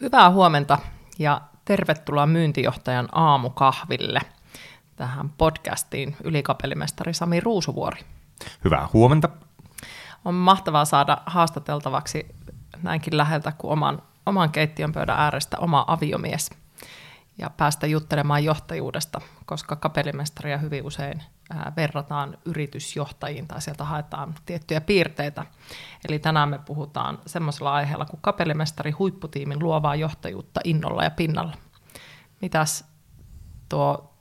Hyvää huomenta ja tervetuloa myyntijohtajan aamukahville. Tähän podcastiin ylikapelimestari Sami Ruusuvuori. Hyvää huomenta. On mahtavaa saada haastateltavaksi näinkin läheltä kuin oman keittiön pöydän äärestä oma aviomies ja päästä juttelemaan johtajuudesta, koska kapelimestaria hyvin usein verrataan yritysjohtajiin tai sieltä haetaan tiettyjä piirteitä. Eli tänään me puhutaan semmoisella aiheella kuin kapelimestari huipputiimin luovaa johtajuutta innolla ja pinnalla. Mitäs tuo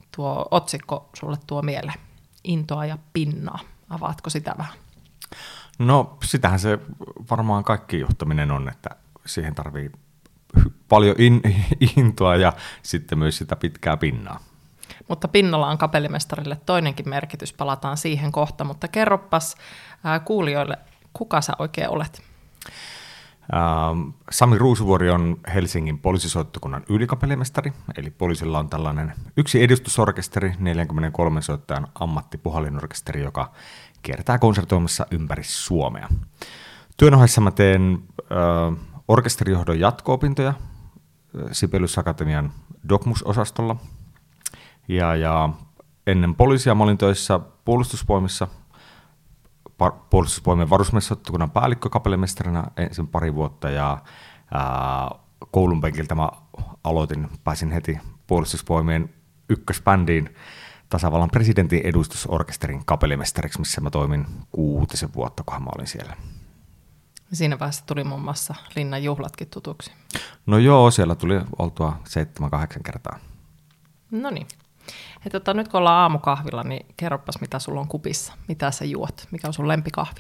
otsikko sulle tuo mieleen? Intoa ja pinnaa. Avaatko sitä vähän? No sitähän se varmaan kaikki johtaminen on, että siihen tarvii paljon intoa ja sitten myös sitä pitkää pinnaa. Mutta pinnalla on kapellimestarille toinenkin merkitys, palataan siihen kohta, mutta kerropas kuulijoille, kuka sä oikein olet? Sami Ruusuvuori on Helsingin poliisisoittokunnan ylikapellimestari, eli poliisilla on tällainen yksi edustusorkesteri, 43 soittajan ammattipuhallinorkesteri, joka kiertää konsertoimassa ympäri Suomea. Työn ohessa mä teen orkesterijohdon jatko-opintoja Sibelius-Akatemian DocMus-osastolla. Ja ennen poliisia mä olin töissä puolustusvoimissa, puolustusvoimien varusmesoittokunnan päällikkökapellimestarina ensin pari vuotta, ja koulun penkiltä mä pääsin heti puolustusvoimien ykkösbändiin tasavallan presidentin edustusorkesterin kapellimestariksi, missä mä toimin 6 vuotta, kunhan mä olin siellä. Siinä vaiheessa tuli muun muassa Linnan juhlatkin tutuksi. No joo, siellä tuli oltua 7-8 kertaa. No niin. Nyt kun ollaan aamukahvilla, niin kerropas mitä sulla on kupissa, mitä sä juot, mikä on sun lempikahvi?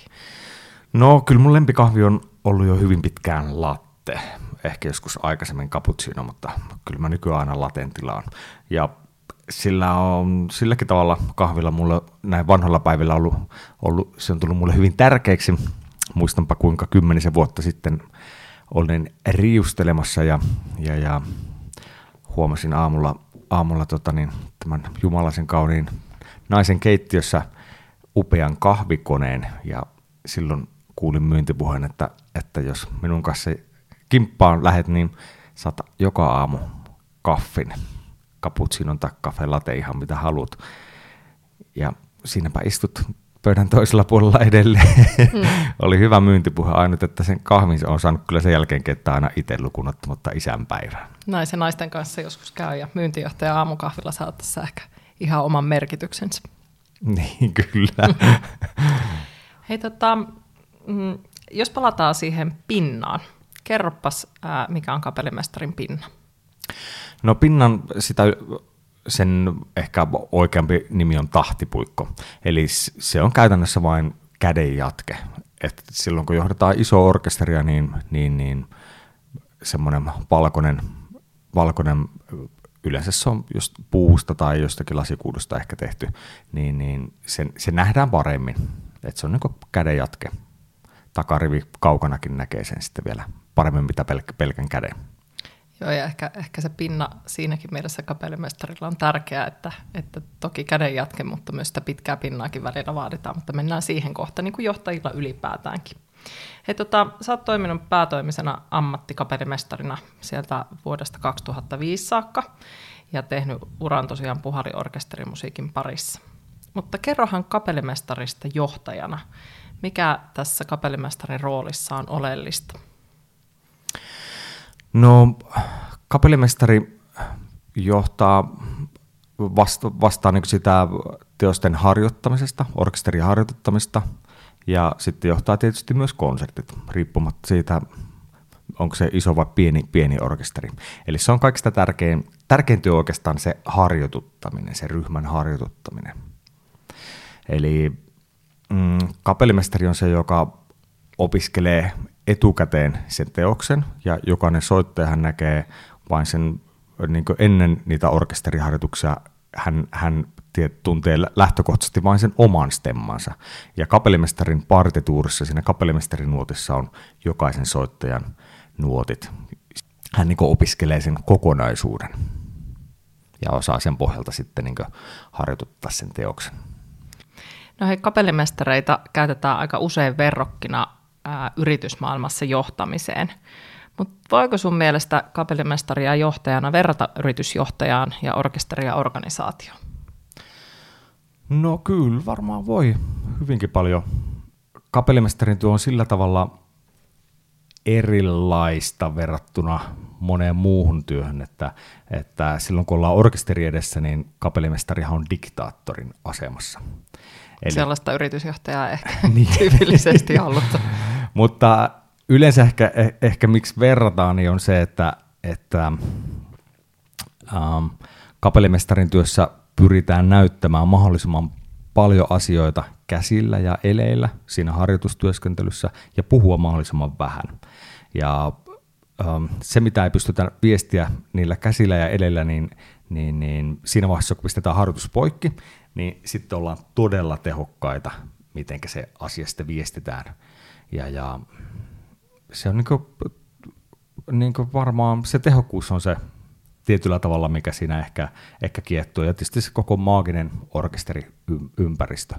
No kyllä mun lempikahvi on ollut jo hyvin pitkään latte, ehkä joskus aikaisemmin cappuccino, mutta kyllä mä nykyään aina laten tilaan. Ja silläkin tavalla kahvilla mulla näin vanhalla päivillä ollut, se on tullut mulle hyvin tärkeäksi. Muistanpa kuinka 10 vuotta sitten olin riustelemassa ja huomasin aamulla tämän jumalaisen kauniin naisen keittiössä upean kahvikoneen, ja silloin kuulin myyntipuheen, että jos minun kanssa kimppaan lähet, niin saat joka aamu kaffin, cappuccinon tai cafe latte, ihan mitä haluat. Ja siinäpä istut pöydän toisella puolella edelleen. Oli hyvä myyntipuhe, ainut että sen kahvin on saanut kyllä sen jälkeen keittää aina itse lukunottamatta isänpäivää. Näin se naisten kanssa joskus käy, ja myyntijohtaja aamukahvilla saa tässä ehkä ihan oman merkityksensä. Niin kyllä. Hei, jos palataan siihen pinnaan, kerropas mikä on kapellimestarin pinna. No pinnan sen ehkä oikeampi nimi on tahtipuikko, eli se on käytännössä vain käden jatke. Et silloin kun johdetaan isoa orkesteria, niin semmoinen valkoinen, yleensä se on just puusta tai jostakin lasikuudusta ehkä tehty, niin se nähdään paremmin. Et se on niin kuin käden jatke. Takarivi kaukanakin näkee sen sitten vielä paremmin mitä pelkän käden. Joo, ja ehkä se pinna siinäkin mielessä kapellimestarilla on tärkeää, että toki kädenjatke, mutta myös sitä pitkää pinnaakin välillä vaaditaan, mutta mennään siihen kohta, niin kuin johtajilla ylipäätäänkin. Hei, sä oot toiminut päätoimisena ammattikapellimestarina sieltä vuodesta 2005 saakka ja tehnyt uran tosiaan puhallinorkesterimusiikin parissa. Mutta kerrohan kapellimestarista johtajana, mikä tässä kapellimestarin roolissa on oleellista? No, kapellimestari johtaa vastaa niin sitä teosten harjoittamisesta, orkesterin harjoittamista, ja sitten johtaa tietysti myös konsertit, riippumatta siitä, onko se iso vai pieni orkesteri. Eli se on kaikista tärkein työ oikeastaan se harjoituttaminen, se ryhmän harjoituttaminen. Eli kapellimestari on se, joka opiskelee etukäteen sen teoksen, ja jokainen soittajahan näkee vain sen niin kuin ennen niitä orkesteriharjoituksia, hän tuntee lähtökohtaisesti vain sen oman stemmansa. Ja kapellimestarin partituurissa, siinä kapellimestarin nuotissa on jokaisen soittajan nuotit. Hän niin kuin opiskelee sen kokonaisuuden ja osaa sen pohjalta sitten niin kuin harjoituttaa sen teoksen. No hei, kapellimestareita käytetään aika usein verrokkina yritysmaailmassa johtamiseen. Mutta voiko sun mielestä kapellimestaria johtajana verrata yritysjohtajaan ja orkesteria organisaatioon? No kyllä, varmaan voi hyvinkin paljon. Kapellimestarin työ on sillä tavalla erilaista verrattuna moneen muuhun työhön, että silloin kun ollaan orkesteri edessä, niin kapellimestarihan on diktaattorin asemassa. Eli sellaista yritysjohtajaa ehkä niin tyypillisesti haluttu. Mutta yleensä ehkä miksi verrataan, niin on se, että kapellimestarin työssä pyritään näyttämään mahdollisimman paljon asioita käsillä ja eleillä siinä harjoitustyöskentelyssä ja puhua mahdollisimman vähän. Ja se, mitä ei pystytä viestiä niillä käsillä ja eleillä, niin siinä vaiheessa, kun pistetään harjoitus poikki, niin sitten ollaan todella tehokkaita, miten se asia sitten viestitään. Ja se on niin kuin varmaan se tehokkuus on se tietyllä tavalla, mikä siinä ehkä kiehtoo, ja tietysti se koko maaginen orkesteriympäristö.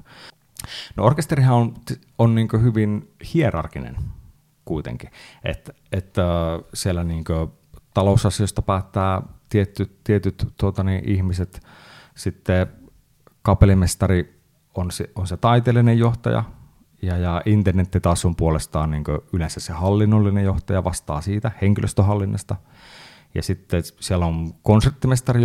No orkesterihan on niin kuin hyvin hierarkinen kuitenkin, että siellä niin kuin talousasioista päättää tietyt ihmiset, sitten kapellimestari on se taiteellinen johtaja, ja intendentti taas on puolestaan niin kuin yleensä se hallinnollinen johtaja, vastaa siitä henkilöstöhallinnasta. Ja sitten siellä on konserttimestari,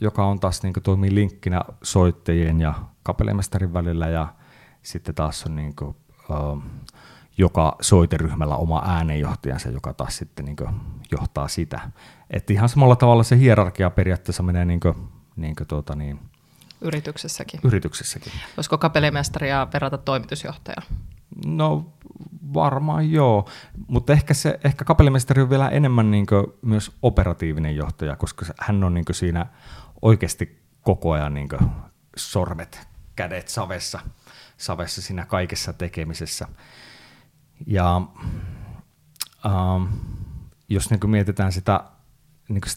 joka on taas niin kuin toimii linkkinä soittajien ja kapellimestarin välillä, ja sitten taas on niin kuin, joka soiteryhmällä oma äänenjohtajansa, joka taas sitten niin kuin johtaa sitä. Et ihan samalla tavalla se hierarkia periaatteessa menee niin kuin yrityksessäkin. Voisiko kapellimestaria verrata toimitusjohtajaa? No varmaan joo, mutta ehkä kapellimestari on vielä enemmän niin kuin myös operatiivinen johtaja, koska hän on niin kuin siinä oikeasti koko ajan niin kuin sormet, kädet savessa siinä kaikessa tekemisessä. Ja jos niin kuin mietitään sitä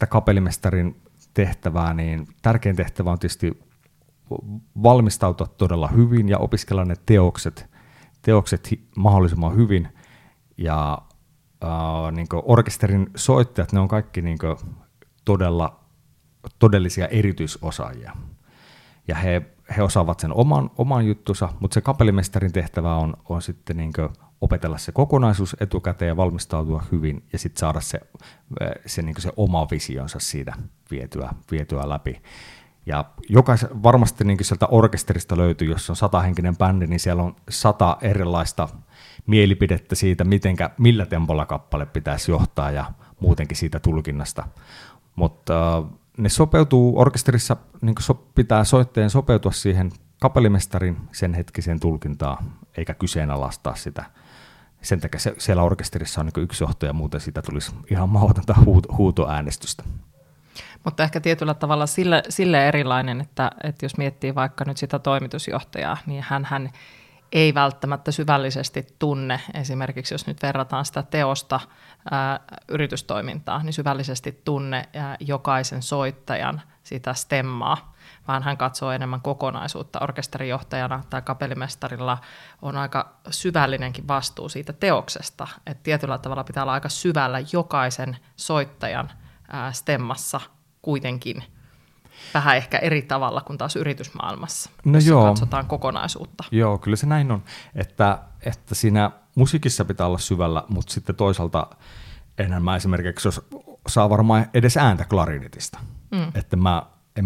kapellimestarin tehtävää, niin tärkein tehtävä on tietysti valmistautua todella hyvin ja opiskella ne teokset mahdollisimman hyvin, ja niin kuin orkesterin soittajat, ne on kaikki niin kuin todellisia erityisosaajia, ja he osaavat sen oman juttunsa, mutta se kapellimestarin tehtävä on sitten niin kuin opetella se kokonaisuus etukäteen ja valmistautua hyvin, ja sitten saada se niin kuin se oma visionsa siitä vietyä läpi. Ja varmasti niin kuin sieltä orkesterista löytyy, jos on 100-henkinen bändi, niin siellä on 100 erilaista mielipidettä siitä, millä tempolla kappale pitäisi johtaa ja muutenkin siitä tulkinnasta. Mutta ne sopeutuu orkesterissa, niin kuin pitää soitteen sopeutua siihen kapellimestarin sen hetkiseen tulkintaan, eikä kyseenalaistaa sitä. Sen takia siellä orkesterissa on niin kuin yksi johtaja, muuten siitä tulisi ihan mahdotonta huutoäänestystä. Mutta ehkä tietyllä tavalla sille erilainen, että jos miettii vaikka nyt sitä toimitusjohtajaa, niin hän ei välttämättä syvällisesti tunne, esimerkiksi jos nyt verrataan sitä teosta yritystoimintaa, niin syvällisesti tunne jokaisen soittajan sitä stemmaa, vaan hän katsoo enemmän kokonaisuutta. Orkesterijohtajana tai kapellimestarilla on aika syvällinenkin vastuu siitä teoksesta, että tietyllä tavalla pitää olla aika syvällä jokaisen soittajan stemmassa kuitenkin vähän ehkä eri tavalla kuin taas yritysmaailmassa, jossa katsotaan kokonaisuutta. Joo, kyllä se näin on, että siinä musiikissa pitää olla syvällä, mutta sitten toisaalta enhän mä esimerkiksi saa varmaan edes ääntä klarinetista, että en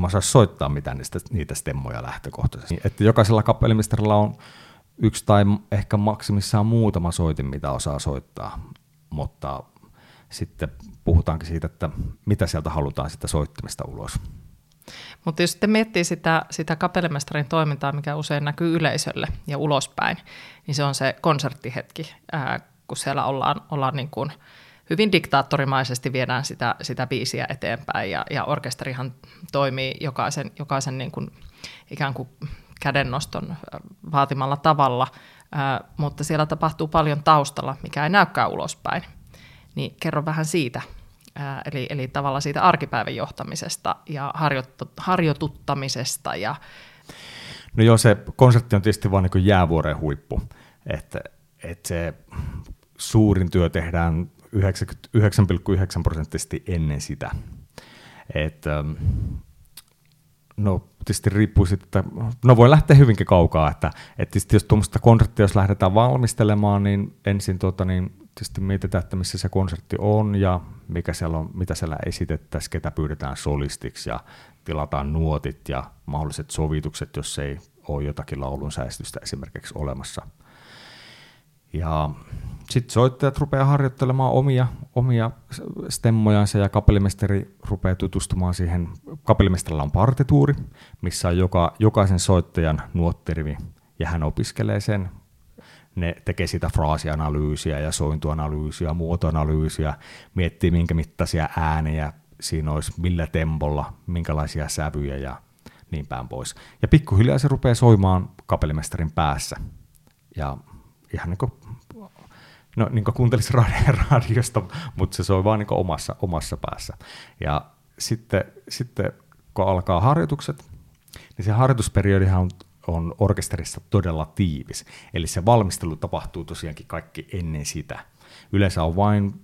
mä osaa soittaa mitään niitä stemmoja lähtökohtaisesti. Että jokaisella kapellimestarilla on yksi tai ehkä maksimissaan muutama soitin, mitä osaa soittaa, mutta sitten puhutaankin siitä, että mitä sieltä halutaan sitä soittimesta ulos. Mutta jos sitten miettii sitä kapellimestarin toimintaa, mikä usein näkyy yleisölle ja ulospäin, niin se on se konserttihetki. kun siellä ollaan niin kuin hyvin diktaattorimaisesti viedään sitä biisiä eteenpäin, ja orkesterihan toimii jokaisen niin kuin ikään kuin kädennoston vaatimalla tavalla, mutta siellä tapahtuu paljon taustalla, mikä ei näykään ulospäin. Niin kerro vähän siitä, eli tavallaan siitä arkipäivän johtamisesta ja harjoituttamisesta. Ja... No joo, se konsertti on tietysti vaan niin kuin jäävuoren huippu, että se suurin työ tehdään 99,9% ennen sitä. No tietysti riippuu siitä, että no voi lähteä hyvinkin kaukaa, että tietysti jos tuommoista konserttia, jos lähdetään valmistelemaan, niin ensin tietysti mietitään, että missä se konsertti on ja mikä siellä on, mitä siellä esitettäisiin, ketä pyydetään solistiksi ja tilataan nuotit ja mahdolliset sovitukset, jos ei ole jotakin laulun säestystä esimerkiksi olemassa. Ja sitten soittajat rupeaa harjoittelemaan omia stemmojansa ja kapellimestari rupeaa tutustumaan siihen. Kapellimestarilla on partituuri, missä on jokaisen soittajan nuottirvi ja hän opiskelee sen. Ne tekee sitä fraasianalyysiä ja sointuanalyysiä, muotoanalyysiä, miettii minkä mittaisia ääniä siinä olisi, millä tempolla, minkälaisia sävyjä ja niin päin pois. Ja pikkuhiljaa se rupeaa soimaan kapellimestarin päässä. Ja ihan niin kuin, no, niin kuin kuuntelisi radiosta, mutta se soi vaan niin kuin omassa päässä. Ja sitten kun alkaa harjoitukset, niin se harjoitusperiodihan on orkesterissa todella tiivis. Eli se valmistelu tapahtuu tosiaankin kaikki ennen sitä. Yleensä on vain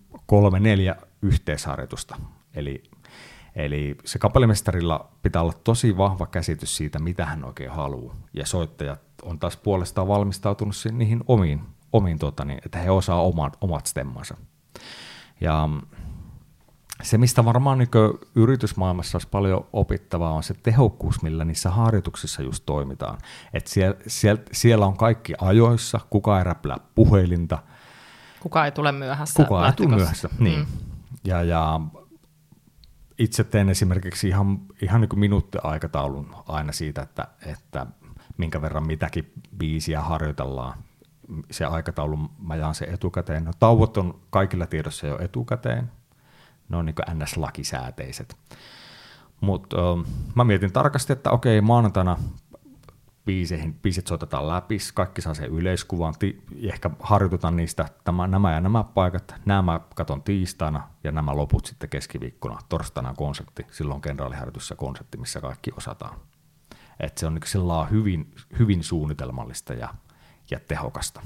3-4 yhteisharjoitusta. Eli se kapellimestarilla pitää olla tosi vahva käsitys siitä, mitä hän oikein haluaa. Ja soittajat on taas puolestaan valmistautunut niihin omiin että he osaa omat stemmansa. Ja se, mistä varmaan yritysmaailmassa olisi paljon opittavaa, on se tehokkuus, millä niissä harjoituksissa just toimitaan. Että siellä on kaikki ajoissa, kuka ei räplää puhelinta. Kuka ei tule myöhässä. Niin. Mm. Ja itse teen esimerkiksi ihan niin kuin minuuttiaikataulun aina siitä, että minkä verran mitäkin biisiä harjoitellaan. Se aikataulun mä jaan sen etukäteen. No, tauot on kaikilla tiedossa jo etukäteen. Ne on niin kuin NS-lakisääteiset. Mutta mä mietin tarkasti, että okei, maanantaina biiset soitetaan läpi, kaikki saa sen yleiskuvan, ehkä harjoitetaan niistä nämä ja nämä paikat, nämä katon tiistaina ja nämä loput sitten keskiviikkona, torstaina konsertti, silloin kenraaliharjoitus ja konsertti, missä kaikki osataan. Et se on niin hyvin, hyvin suunnitelmallista ja tehokasta.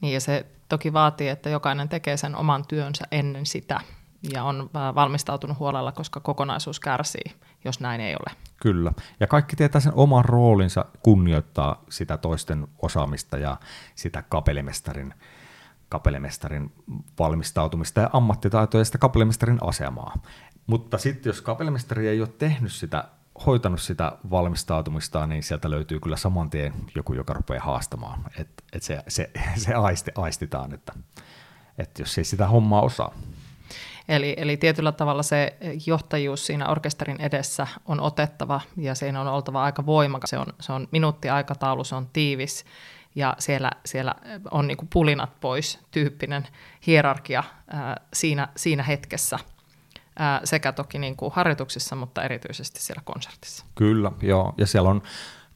Niin, ja se toki vaatii, että jokainen tekee sen oman työnsä ennen sitä ja on valmistautunut huolella, koska kokonaisuus kärsii, jos näin ei ole. Kyllä, ja kaikki tietää sen oman roolinsa, kunnioittaa sitä toisten osaamista ja sitä kapellimestarin valmistautumista ja ammattitaitoja ja sitä kapellimestarin asemaa. Mutta sitten jos kapellimestari ei ole hoitanut sitä valmistautumista, niin sieltä löytyy kyllä saman tien joku, joka rupeaa haastamaan. Et se aistitaan, että jos ei sitä hommaa osaa. Eli tietyllä tavalla se johtajuus siinä orkesterin edessä on otettava ja siinä on oltava aika voimakas. Se on minuuttiaikataulu, se on tiivis ja siellä on niin kuin pulinat pois -tyyppinen hierarkia siinä hetkessä. Sekä toki niin kuin harjoituksissa, mutta erityisesti siellä konsertissa. Kyllä, joo. Ja siellä on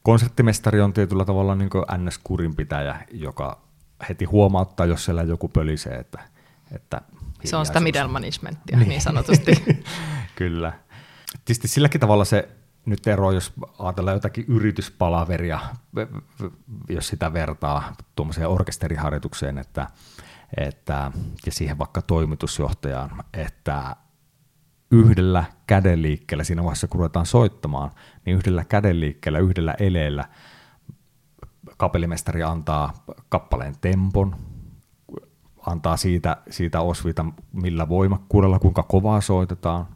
konserttimestari on tietyllä tavalla niin kuin NS-kurinpitäjä, joka heti huomauttaa, jos siellä joku pölisee. Että se on sitä middlemanishmenttia niin sanotusti. Kyllä. Tietysti silläkin tavalla se nyt ero, jos ajatellaan jotakin yrityspalaveria, jos sitä vertaa tuommoiseen orkesteriharjoitukseen ja siihen vaikka toimitusjohtajaan, että yhdellä kädenliikkeellä, siinä vaiheessa kun ruvetaan soittamaan, niin yhdellä kädenliikkeellä, yhdellä eleellä kapellimestari antaa kappaleen tempon, antaa siitä osviitan, millä voimakkuudella, kuinka kovaa soitetaan,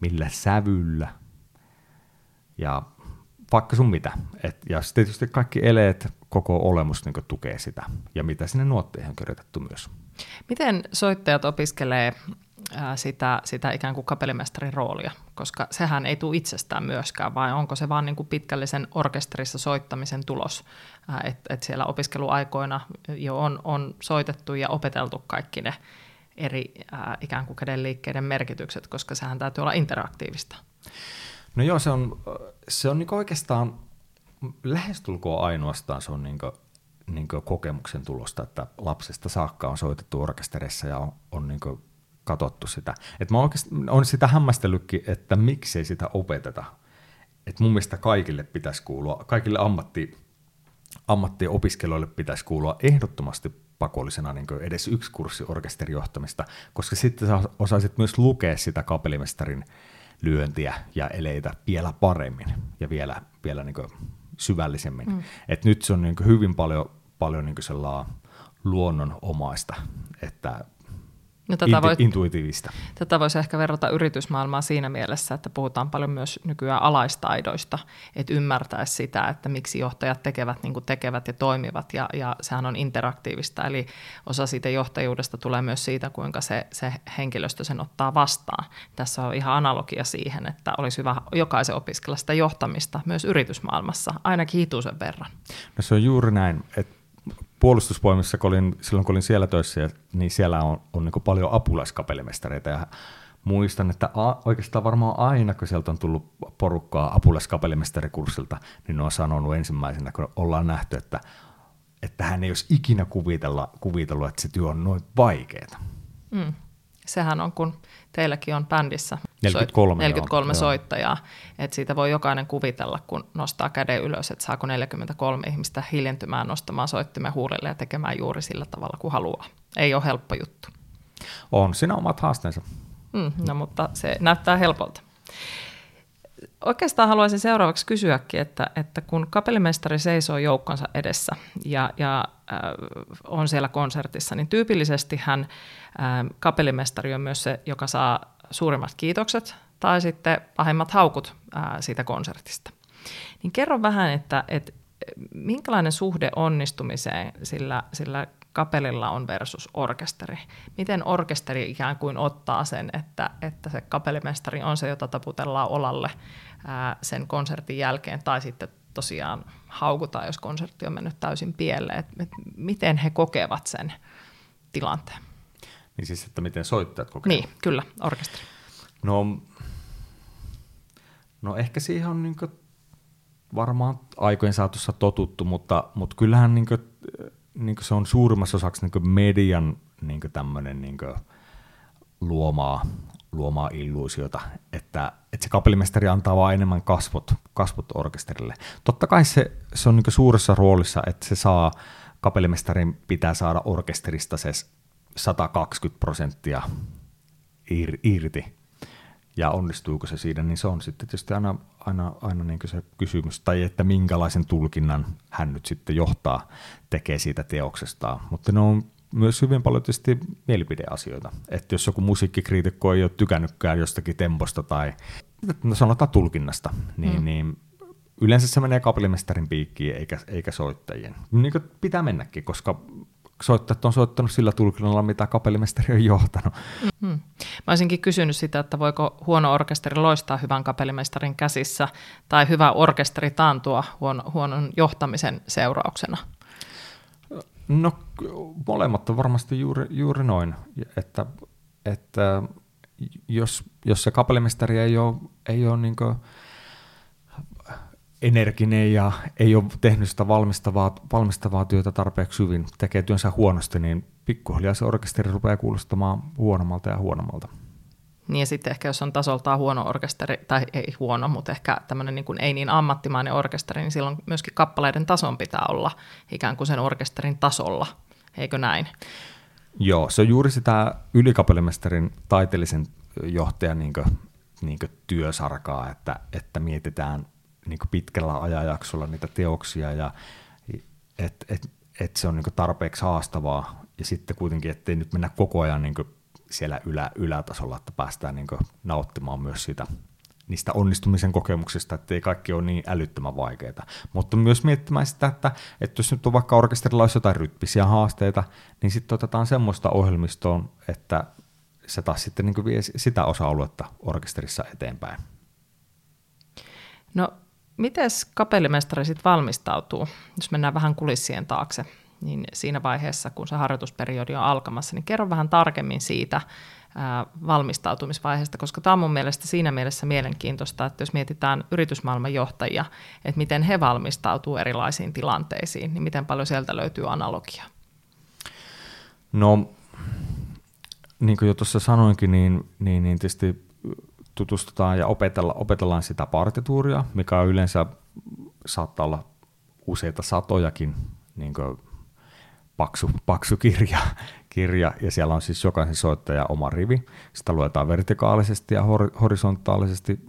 millä sävyllä ja vaikka sun mitä. Ja tietysti kaikki eleet, koko olemus niin tukee sitä ja mitä sinne nuotteihin on kirjoitettu myös. Miten soittajat opiskelee sitä ikään kuin kapellimestarin roolia, koska sehän ei tule itsestään myöskään, vaan onko se vaan niin kuin pitkällisen orkesterissa soittamisen tulos, että siellä opiskeluaikoina jo on soitettu ja opeteltu kaikki ne eri ikään kuin kädenliikkeiden merkitykset, koska sehän täytyy olla interaktiivista. No joo, se on niin oikeastaan lähestulkoon ainoastaan se on niin kuin kokemuksen tulosta, että lapsesta saakka on soitettu orkesterissa ja on niin kuin katsottu sitä. Et mä olen sitä hämmästellytkin, että miksei sitä opeteta. Et mun mielestä kaikille pitäisi kuulua, kaikille ammattiopiskelijoille pitäisi kuulua ehdottomasti pakollisena niin kuin edes yksi kurssi orkesterijohtamista, koska sitten sä osaisit myös lukea sitä kapellimestarin lyöntiä ja eleitä vielä paremmin ja vielä niin kuin syvällisemmin. Et nyt se on niin kuin hyvin paljon niin kuin sellaista luonnonomaista, että intuitiivista. Tätä voisi ehkä verrata yritysmaailmaan siinä mielessä, että puhutaan paljon myös nykyään alaistaidoista, että ymmärtäisi sitä, että miksi johtajat tekevät niin kuin tekevät ja toimivat, ja sehän on interaktiivista, eli osa siitä johtajuudesta tulee myös siitä, kuinka se henkilöstö sen ottaa vastaan. Tässä on ihan analogia siihen, että olisi hyvä jokaisen opiskella sitä johtamista myös yritysmaailmassa, ainakin hituisen verran. No se on juuri näin, että Puolustusvoimissa, silloin kun olin siellä töissä, niin siellä on niin kuin paljon apulaiskapellimestareita, ja muistan, että oikeastaan varmaan aina, kun sieltä on tullut porukkaa apulaiskapellimestarikurssilta, niin ne on sanonut ensimmäisenä, kun ollaan nähty, että hän ei olisi ikinä kuvitellut, että se työ on noin vaikeaa. Mm. Sehän on, kun teilläkin on bändissä 43 soittajaa, että siitä voi jokainen kuvitella, kun nostaa käden ylös, että saako 43 ihmistä hiljentymään nostamaan soittimen huulille ja tekemään juuri sillä tavalla kuin haluaa. Ei ole helppo juttu. On siinä omat haasteensa. No mutta se näyttää helpolta. Oikeastaan haluaisin seuraavaksi kysyäkin, että kun kapellimestari seisoo joukkonsa edessä ja on siellä konsertissa, niin tyypillisesti hän kapellimestari on myös se, joka saa suurimmat kiitokset tai sitten pahimmat haukut siitä konsertista. Niin kerro vähän, että minkälainen suhde onnistumiseen sillä kapellilla on versus orkesteri. Miten orkesteri ikään kuin ottaa sen, että se kapellimestari on se, jota taputellaan olalle sen konsertin jälkeen, tai sitten tosiaan haukutaan, jos konsertti on mennyt täysin pieleen. Miten he kokevat sen tilanteen? Niin siis, että miten soittajat kokevat? Niin, kyllä, orkesteri. No ehkä siihen on niinku varmaan aikojen saatossa totuttu, mutta kyllähän niinku se on suurimmassa osaksi niinku median niinku tämmöinen niinku luomaa illuusiota, että se kapellimestari antaa vaan enemmän kasvot orkesterille. Totta kai se on niinku suuressa roolissa, että se saa, kapellimestarin pitää saada orkesterista se 120% irti. Ja onnistuuko se siinä, niin se on sitten tietysti aina niin kuin se kysymys, tai että minkälaisen tulkinnan hän nyt sitten tekee siitä teoksestaan. Mutta ne on myös hyvin paljon tietysti mielipideasioita. Että jos joku musiikkikriitikko ei ole tykännytkään jostakin temposta tai sanotaan tulkinnasta, niin yleensä se menee kapellimestarin piikkiin eikä soittajien. Niin kuin pitää mennäkin, koska soittajat on soittanut sillä tulkinnalla, mitä kapellimestari on johtanut. Mä olisinkin kysynyt sitä, että voiko huono orkesteri loistaa hyvän kapellimestarin käsissä, tai hyvä orkesteri taantua huonon johtamisen seurauksena? No molemmat on varmasti juuri noin, että jos se kapellimestari ei ole niin kuin energinen ja ei ole tehnyt sitä valmistavaa työtä tarpeeksi hyvin, tekee työnsä huonosti, niin pikkuhiljaa se orkesteri rupeaa kuulostamaan huonommalta ja huonommalta. Niin ja sitten ehkä jos on tasoltaan huono orkesteri, tai ei huono, mutta ehkä tämmöinen niin kuin ei niin ammattimainen orkesteri, niin silloin myöskin kappaleiden tason pitää olla ikään kuin sen orkesterin tasolla, eikö näin? Joo, se on juuri sitä ylikapellimestarin taiteellisen johtajan niin kuin työsarkaa, että mietitään niin kuin pitkällä ajanjaksolla niitä teoksia, ja et se on niin kuin tarpeeksi haastavaa, ja sitten kuitenkin, ettei nyt mennä koko ajan niin kuin siellä ylätasolla, että päästään niin kuin nauttimaan myös niistä onnistumisen kokemuksista, ettei kaikki ole niin älyttömän vaikeaa. Mutta myös miettimään sitä, että jos nyt on vaikka orkesterilla olisi jotain rytmisiä haasteita, niin sitten otetaan semmoista ohjelmistoon, että se taas sitten niin kuin vie sitä osa-aluetta orkesterissa eteenpäin. No, mites kapellimestari sitten valmistautuu? Jos mennään vähän kulissien taakse, niin siinä vaiheessa, kun se harjoitusperiodi on alkamassa, niin kerro vähän tarkemmin siitä valmistautumisvaiheesta, koska tämä on mun mielestä siinä mielessä mielenkiintoista, että jos mietitään yritysmaailman johtajia, että miten he valmistautuu erilaisiin tilanteisiin, niin miten paljon sieltä löytyy analogiaa? No, niin kuin jo tuossa sanoinkin, niin tietysti tutustutaan ja opetellaan sitä partituuria, mikä yleensä saattaa olla useita satojakin niin kuin paksu kirja, ja siellä on siis jokaisen soittajan oma rivi. Sitä luetaan vertikaalisesti ja horisontaalisesti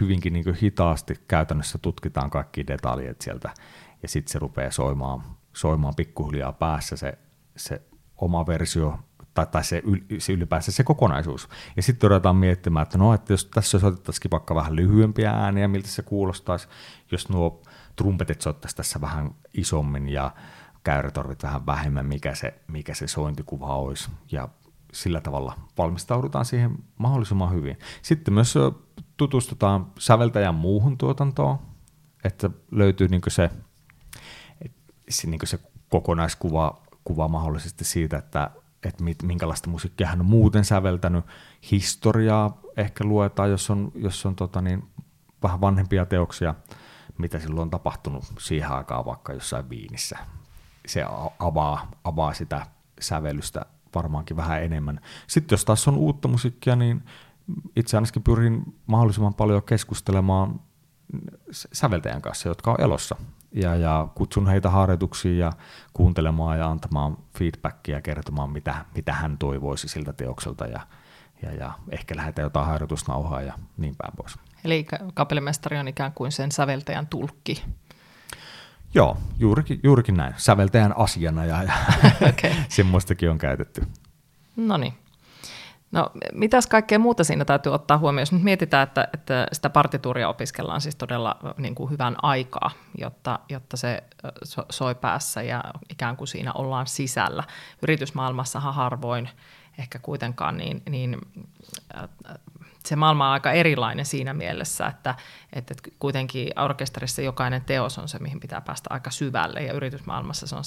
hyvinkin niin kuin hitaasti. Käytännössä tutkitaan kaikki detaljit sieltä, ja sitten se rupeaa soimaan pikkuhiljaa päässä se oma versio, tai se ylipäänsä se kokonaisuus. Ja sitten ruvetaan miettimään, että no, että jos tässä soitettaisiin vaikka vähän lyhyempiä ääniä, miltä se kuulostaisi, jos nuo trumpetit soittaisiin tässä vähän isommin ja käyrätorvit vähän vähemmän, mikä se sointikuva olisi. Ja sillä tavalla valmistaudutaan siihen mahdollisimman hyvin. Sitten myös tutustutaan säveltäjän muuhun tuotantoon, että löytyy niinku se kokonaiskuva mahdollisesti siitä, että minkälaista musiikkia hän on muuten säveltänyt. Historiaa ehkä luetaan, jos on vähän vanhempia teoksia, mitä silloin on tapahtunut siihen aikaan vaikka jossain Viinissä. Se avaa sitä sävellystä varmaankin vähän enemmän. Sitten jos taas on uutta musiikkia, niin itse ainakin pyrin mahdollisimman paljon keskustelemaan säveltäjän kanssa, jotka on elossa. Ja kutsun heitä harjoituksiin ja kuuntelemaan ja antamaan feedbackia ja kertomaan, mitä hän toivoisi siltä teokselta. Ja ehkä lähetään jotain harjoitusnauhaa ja niin päin pois. Eli kapellimestari on ikään kuin sen säveltäjän tulkki. Joo, juurikin näin. Säveltäjän asiana ja okay. Semmoistakin on käytetty. Noniin. No, mitäs kaikkea muuta siinä täytyy ottaa huomioon, jos nyt mietitään, että sitä partituuria opiskellaan siis todella niin kuin hyvän aikaa, jotta se soi päässä ja ikään kuin siinä ollaan sisällä. Yritysmaailmassahan harvoin ehkä kuitenkaan, niin se maailma on aika erilainen siinä mielessä, että kuitenkin orkesterissa jokainen teos on se, mihin pitää päästä aika syvälle, ja yritysmaailmassa se on,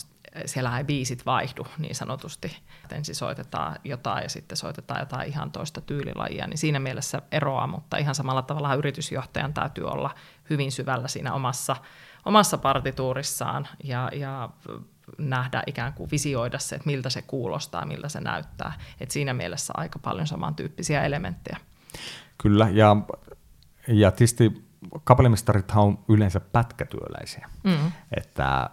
siellähän ei biisit vaihdu niin sanotusti. Ensin soitetaan jotain ja sitten soitetaan jotain ihan toista tyylilajia, niin siinä mielessä eroaa, mutta ihan samalla tavalla yritysjohtajan täytyy olla hyvin syvällä siinä omassa partituurissaan ja nähdä ikään kuin visioida se, että miltä se kuulostaa, miltä se näyttää. Et siinä mielessä aika paljon samantyyppisiä elementtejä. Kyllä, ja tietysti kapellimestarithan on yleensä pätkätyöläisiä, että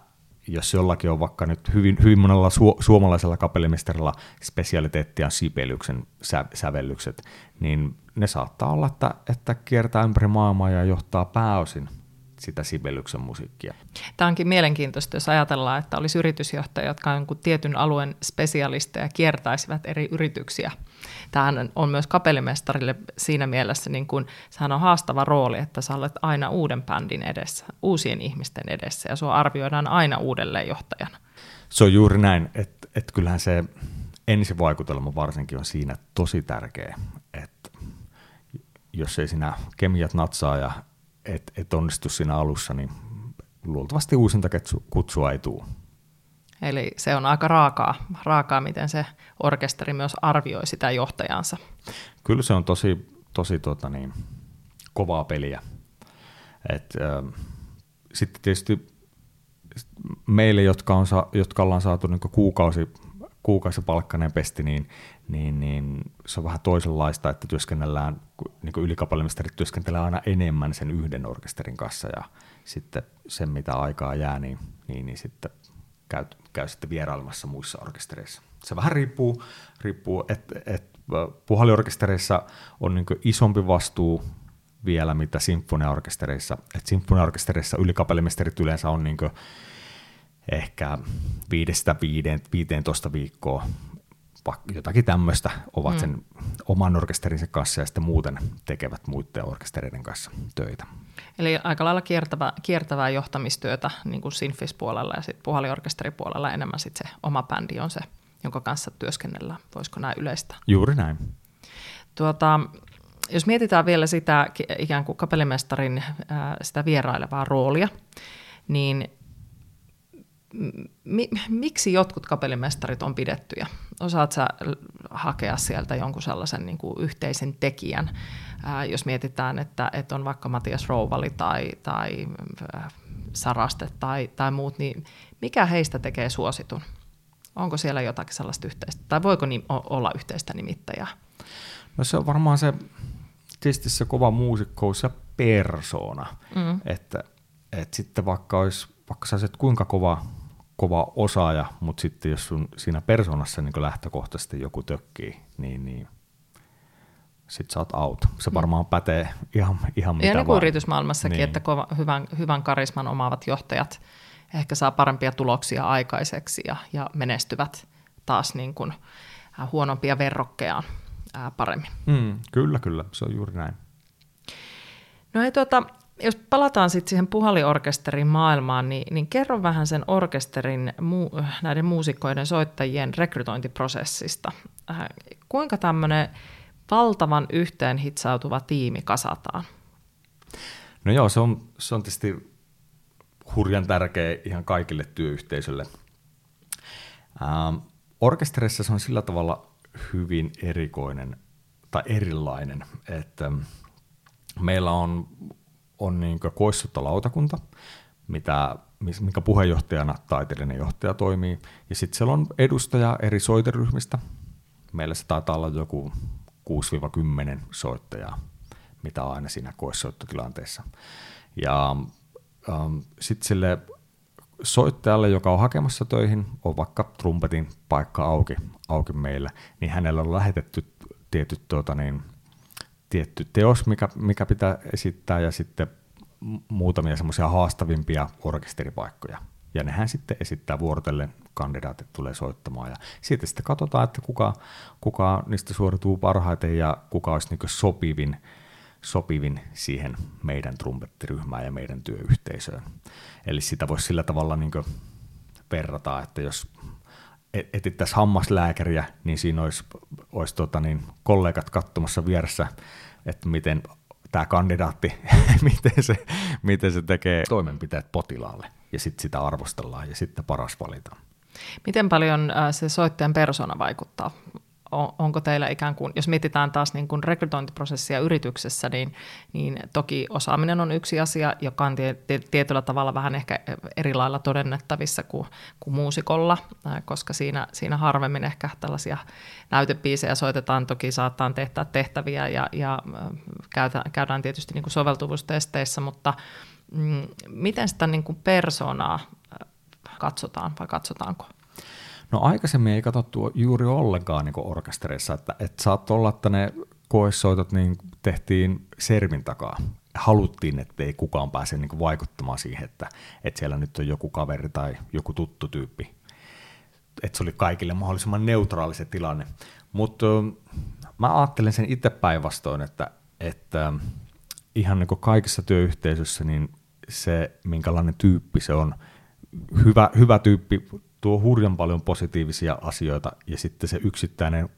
jos jollakin on vaikka nyt hyvin monella suomalaisella kapellimestarilla spesialiteettia Sibeliuksen sävellykset, niin ne saattaa olla, että kiertää ympäri maailmaa ja johtaa pääosin sitä Sibeliuksen musiikkia. Tämä onkin mielenkiintoista, jos ajatellaan, että olisi yritysjohtajia, jotka on tietyn alueen spesialisteja, kiertäisivät eri yrityksiä. Tämähän on myös kapellimestarille siinä mielessä, niin kuin sehän on haastava rooli, että sä olet aina uuden bändin edessä, uusien ihmisten edessä, ja sua arvioidaan aina uudelleen johtajana. Se on juuri näin, että kyllähän se ensivaikutelma varsinkin on siinä tosi tärkeä, että jos ei siinä kemiat natsaa ja et onnistu siinä alussa, niin luultavasti uusinta kutsua ei tule. Eli se on aika raakaa, miten se orkesteri myös arvioi sitä johtajansa. Kyllä se on tosi kovaa peliä. Sitten tietysti meille, jotka ollaan saatu niin kuukausipalkkainen pesti, niin se on vähän toisenlaista, että työskennellään, niin kuin ylikapellimestarit työskentelee aina enemmän sen yhden orkesterin kanssa, ja sitten sen, mitä aikaa jää, niin sitten käy sitten vierailemassa muissa orkestereissa. Se vähän riippuu että puhalliorkestereissa on niin kuin isompi vastuu vielä, mitä sinfoniaorkestereissa. Että sinfoniaorkestereissa ylikapellimestarit yleensä on niin kuin ehkä 5-15 viikkoa, jotakin tämmöistä, ovat sen oman orkesterinsa kanssa ja sitten muuten tekevät muiden orkestereiden kanssa töitä. Eli aika lailla kiertävää johtamistyötä niin kuin sinfispuolella ja sitten puhalliorkesteripuolella enemmän sitten se oma bändi on se jonka kanssa työskennellä. Voisiko näin yleistä? Juuri näin. Jos mietitään vielä sitä ikään kuin kapellimestarin sitä vierailevaa roolia, niin miksi jotkut kapellimestarit on pidettyjä? Osaatko sä hakea sieltä jonkun sellaisen niin kuin yhteisen tekijän, jos mietitään, että on vaikka Matias Rouvali tai Saraste tai muut, niin mikä heistä tekee suositun? Onko siellä jotakin sellaista yhteistä, tai voiko olla yhteistä nimittäjää? No se on varmaan se tietysti se kova muusikkous ja persoona, että sitten vaikka sä olisit kuinka kova osaaja, mutta sitten jos sun siinä persoonassa niin lähtökohtaisesti joku tökkii, niin sitten sä oot out. Se varmaan pätee ihan mitä vaan. Ja niin kuin yritysmaailmassakin, niin. Että hyvän karisman omaavat johtajat ehkä saa parempia tuloksia aikaiseksi ja menestyvät taas niin kuin huonompia verrokkejaan paremmin. Kyllä, se on juuri näin. No hei, jos palataan sitten siihen puhallinorkesterin maailmaan, niin kerro vähän sen orkesterin näiden muusikkoiden soittajien rekrytointiprosessista. Kuinka tämmöinen valtavan yhteen hitsautuva tiimi kasataan? No joo, se on tietysti hurjan tärkeä ihan kaikille työyhteisölle. Orkesterissa se on sillä tavalla hyvin erilainen, että meillä on niin kuin koissuttalautakunta, minkä puheenjohtajana taiteellinen johtaja toimii, ja sitten siellä on edustaja eri soiteryhmistä. Meillä se taitaa olla joku 6-10 soittajaa, mitä aina siinä koissoittotilanteessa. Ja sitten sille soittajalle, joka on hakemassa töihin, on vaikka trumpetin paikka auki meillä, niin hänellä on lähetetty tietty teos, mikä pitää esittää, ja sitten muutamia semmoisia haastavimpia orkesteripaikkoja. Ja nehän sitten esittää vuorotellen, kandidaatit tulee soittamaan, ja siitä sitten katsotaan, että kuka niistä suorituu parhaiten ja kuka olisi niin kuin sopivin siihen meidän trumpettiryhmään ja meidän työyhteisöön. Eli sitä voisi sillä tavalla niin kuin verrata, että jos etsittäisiin hammaslääkäriä, niin siinä olisi kollegat katsomassa vieressä, että miten tämä kandidaatti miten se tekee toimenpiteet potilaalle, ja sitten sitä arvostellaan ja sitten paras valitaan. Miten paljon se soittajan persoona vaikuttaa? Onko teillä ikään kuin, jos mietitään taas niin kuin rekrytointiprosessia yrityksessä, niin toki osaaminen on yksi asia, joka on tietyllä tavalla vähän ehkä eri lailla todennettavissa kuin muusikolla, koska siinä harvemmin ehkä tällaisia näytebiisejä soitetaan, toki saattaa tehdä tehtäviä ja käydään tietysti niin kuin soveltuvuustesteissä, mutta miten sitä niin kuin persoonaa katsotaan vai katsotaanko? No aikaisemmin ei katsottu juuri ollenkaan niin orkestereissa, että saattoi olla, että ne koessoitot niin tehtiin sermin takaa. Haluttiin, ettei kukaan pääse niin vaikuttamaan siihen, että siellä nyt on joku kaveri tai joku tuttu tyyppi. Että se oli kaikille mahdollisimman neutraali se tilanne. Mutta mä ajattelen sen itse päinvastoin, että ihan niin kaikissa työyhteisössä niin se, minkälainen tyyppi se on, hyvä tyyppi, tuo hurjan paljon positiivisia asioita, ja sitten se yksittäinen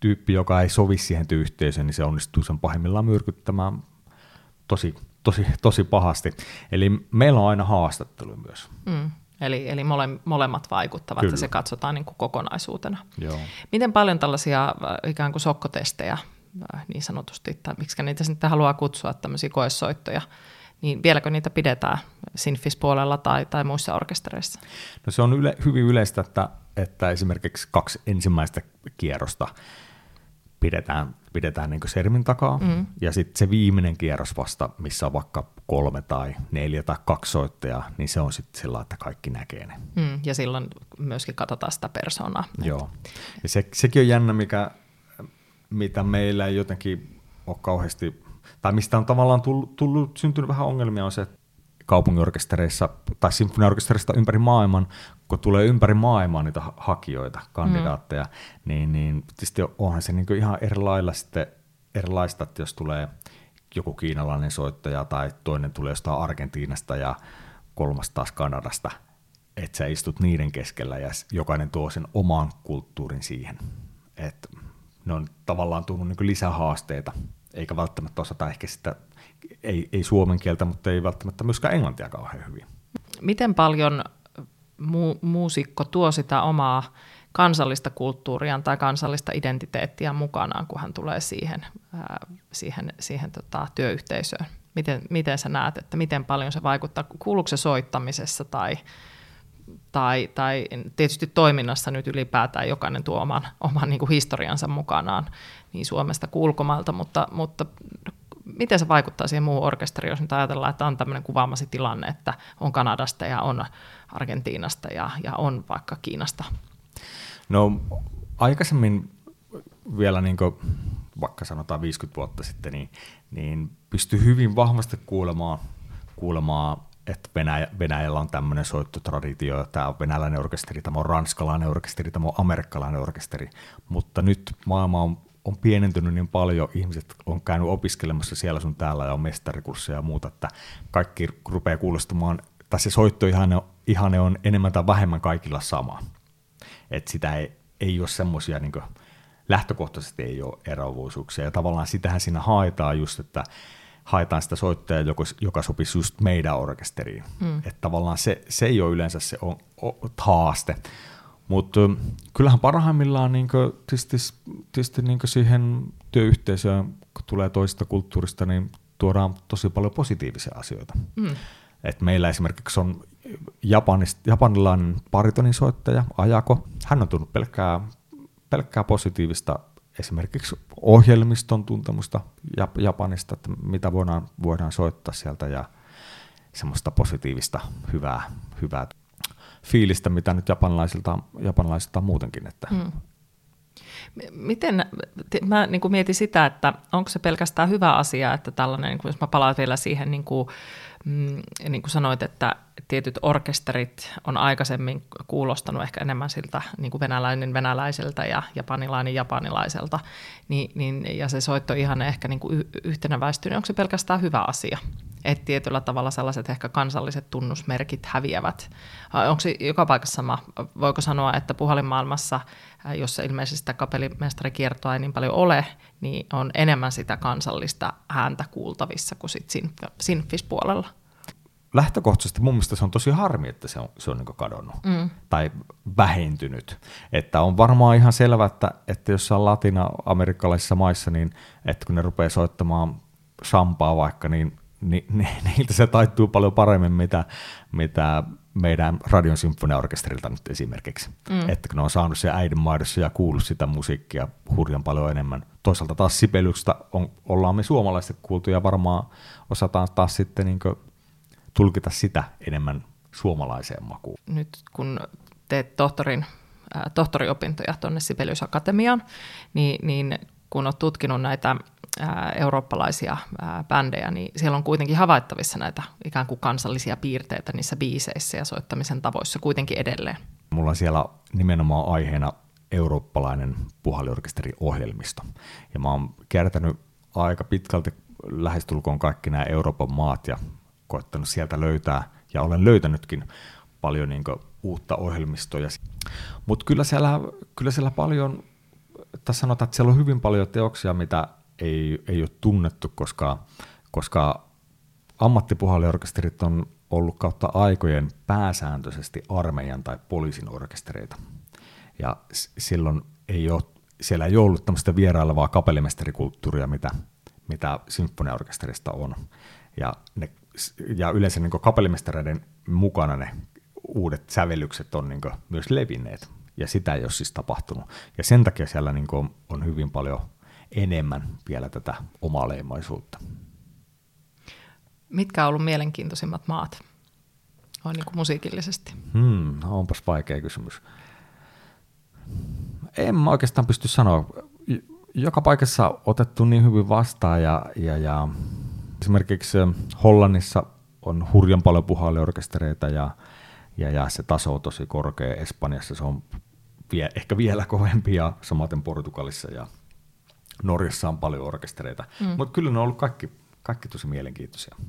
tyyppi, joka ei sovi siihen työyhteisöön, niin se onnistuu sen pahimmillaan myrkyttämään tosi pahasti. Eli meillä on aina haastattelu myös. Eli molemmat vaikuttavat, kyllä, ja se katsotaan niin kuin kokonaisuutena. Joo. Miten paljon tällaisia ikään kuin sokkotestejä niin sanotusti, tai miksi niitä sitten haluaa kutsua, tämmöisiä koesoittoja, niin vieläkö niitä pidetään sinfispuolella tai muissa orkestereissa? No se on hyvin yleistä, että esimerkiksi 2 ensimmäistä kierrosta pidetään niin kuin sermin takaa, ja sitten se viimeinen kierros vasta, missä on vaikka 3 tai 4 tai 2 soittajaa, niin se on sitten sillä, että kaikki näkee ne. Ja silloin myöskin katsotaan sitä persoonaa. Joo, ja sekin on jännä, mitä meillä ei jotenkin ole kauheasti, tai mistä on tavallaan syntynyt vähän ongelmia, on se, että kaupunginorkestereissa tai sinfoniaorkesterista ympäri maailman, kun tulee ympäri maailmaa niitä hakijoita, kandidaatteja, niin tietysti onhan se niin kuin ihan erilaista, että jos tulee joku kiinalainen soittaja tai toinen tulee jostain Argentiinasta ja kolmas taas Kanadasta, että sä istut niiden keskellä ja jokainen tuo sen oman kulttuurin siihen. Et ne on tavallaan tullut niin kuin lisähaasteita, eikä välttämättä osata ehkä sitä, ei suomen kieltä, mutta ei välttämättä myöskään englantia kauhean hyvin. Miten paljon muusikko tuo sitä omaa kansallista kulttuuriaan tai kansallista identiteettiä mukanaan, kun hän tulee siihen työyhteisöön? Miten sä näet, että miten paljon se vaikuttaa? Kuuluuko se soittamisessa tai tietysti toiminnassa nyt ylipäätään jokainen tuo oman niin kuin historiansa mukanaan niin Suomesta kuin ulkomailta, mutta miten se vaikuttaa siihen muuhun orkesteriin, jos nyt ajatellaan, että on tämmöinen kuvaamasi tilanne, että on Kanadasta ja on Argentiinasta ja on vaikka Kiinasta? No aikaisemmin vielä niin kuin vaikka sanotaan 50 vuotta sitten, niin pystyi hyvin vahvasti kuulemaan että Venäjällä on tämmöinen soittotraditio, tämä on venäläinen orkesteri, tämä on ranskalainen orkesteri, tämä on amerikkalainen orkesteri, mutta nyt maailma on pienentynyt niin paljon, ihmiset on käynyt opiskelemassa siellä sun täällä ja on mestarikursseja ja muuta, että kaikki rupeaa kuulostumaan, tai se soittoihane on enemmän tai vähemmän kaikilla sama, että sitä ei ole semmoisia niin kuin lähtökohtaisesti ei ole eroavuisuuksia, ja tavallaan sitähän siinä haetaan just, että haetaan sitä soittajaa, joka sopisi just meidän orkesteriin. Mm. Että tavallaan se ei ole yleensä se haaste. Mutta kyllähän parhaimmillaan niinku, tietysti niinku siihen työyhteisöön, kun tulee toisesta kulttuurista, niin tuodaan tosi paljon positiivisia asioita. Mm. Et meillä esimerkiksi on japanilainen baritonin soittaja, Ajako. Hän on tullut pelkkää positiivista esimerkiksi ohjelmiston tuntemusta Japanista, että mitä voidaan soittaa sieltä ja semmoista positiivista, hyvää fiilistä, mitä nyt japanilaisilta on muutenkin. Että. Mm. Miten, mä niin kuin mietin sitä, että onko se pelkästään hyvä asia, että tällainen, niin kuin jos mä palaan vielä siihen, niin kuin sanoit, että tietyt orkesterit on aikaisemmin kuulostanut ehkä enemmän siltä niin kuin venäläinen venäläiseltä ja japanilainen japanilaiselta, niin, ja se soitto ihan ehkä niin kuin yhtenäväistynyt, niin onko se pelkästään hyvä asia, että tietyllä tavalla sellaiset ehkä kansalliset tunnusmerkit häviävät? Onko se joka paikassa sama? Voiko sanoa, että puhallinmaailmassa, jossa ilmeisesti sitä kapellimestarikiertoa ei niin paljon ole, niin on enemmän sitä kansallista ääntä kuultavissa kuin sitten sinfispuolella? Lähtökohtaisesti mun mielestä se on tosi harmi, että se on niin kuin kadonnut tai vähentynyt. Että on varmaan ihan selvää, että jossain latina-amerikkalaisissa maissa, niin että kun ne rupeaa soittamaan shampaa vaikka, niin niiltä se taittuu paljon paremmin, mitä meidän Radion sinfoniaorkesterilta nyt esimerkiksi. Mm. Että kun ne on saanut se äidinmaidossa ja kuullut sitä musiikkia hurjan paljon enemmän. Toisaalta taas Sibeliuksesta ollaan me suomalaiset kuultu ja varmaan osataan taas sitten niin kuin tulkita sitä enemmän suomalaiseen makuun. Nyt kun teet tohtoriopintoja tuonne Sibelius-Akatemiaan, niin kun olet tutkinut näitä eurooppalaisia bändejä, niin siellä on kuitenkin havaittavissa näitä ikään kuin kansallisia piirteitä niissä biiseissä ja soittamisen tavoissa kuitenkin edelleen. Mulla on siellä nimenomaan aiheena eurooppalainen puhalliorkesteriohjelmisto. Ja mä oon kiertänyt aika pitkälti lähestulkoon kaikki nämä Euroopan maat ja koettanut sieltä löytää, ja olen löytänytkin paljon niin kuin uutta ohjelmistoja. Mutta kyllä siellä paljon, tai sanotaan, että siellä on hyvin paljon teoksia, mitä ei ole tunnettu, koska ammattipuhalliorkesterit on ollut kautta aikojen pääsääntöisesti armeijan tai poliisin orkestereita. Ja silloin siellä ei ollut tämmöistä vierailevaa kapellimestarikulttuuria, mitä sinfoniaorkesterista on. Ja yleensä niin kapellimestareiden mukana ne uudet sävellykset on niin myös levinneet, ja sitä ei ole siis tapahtunut. Ja sen takia siellä niin on hyvin paljon enemmän vielä tätä omaleimaisuutta. Mitkä on ollut mielenkiintoisimmat maat on niin musiikillisesti? Onpas vaikea kysymys. En mä oikeastaan pysty sanoa. Joka paikassa on otettu niin hyvin vastaan ja esimerkiksi Hollannissa on hurjan paljon puhalliorkestereita ja se taso on tosi korkea. Espanjassa se on ehkä vielä kovempi ja samaten Portugalissa ja Norjassa on paljon orkestereita. Mutta kyllä ne on ollut kaikki Kaikki tosi mielenkiintoisia. No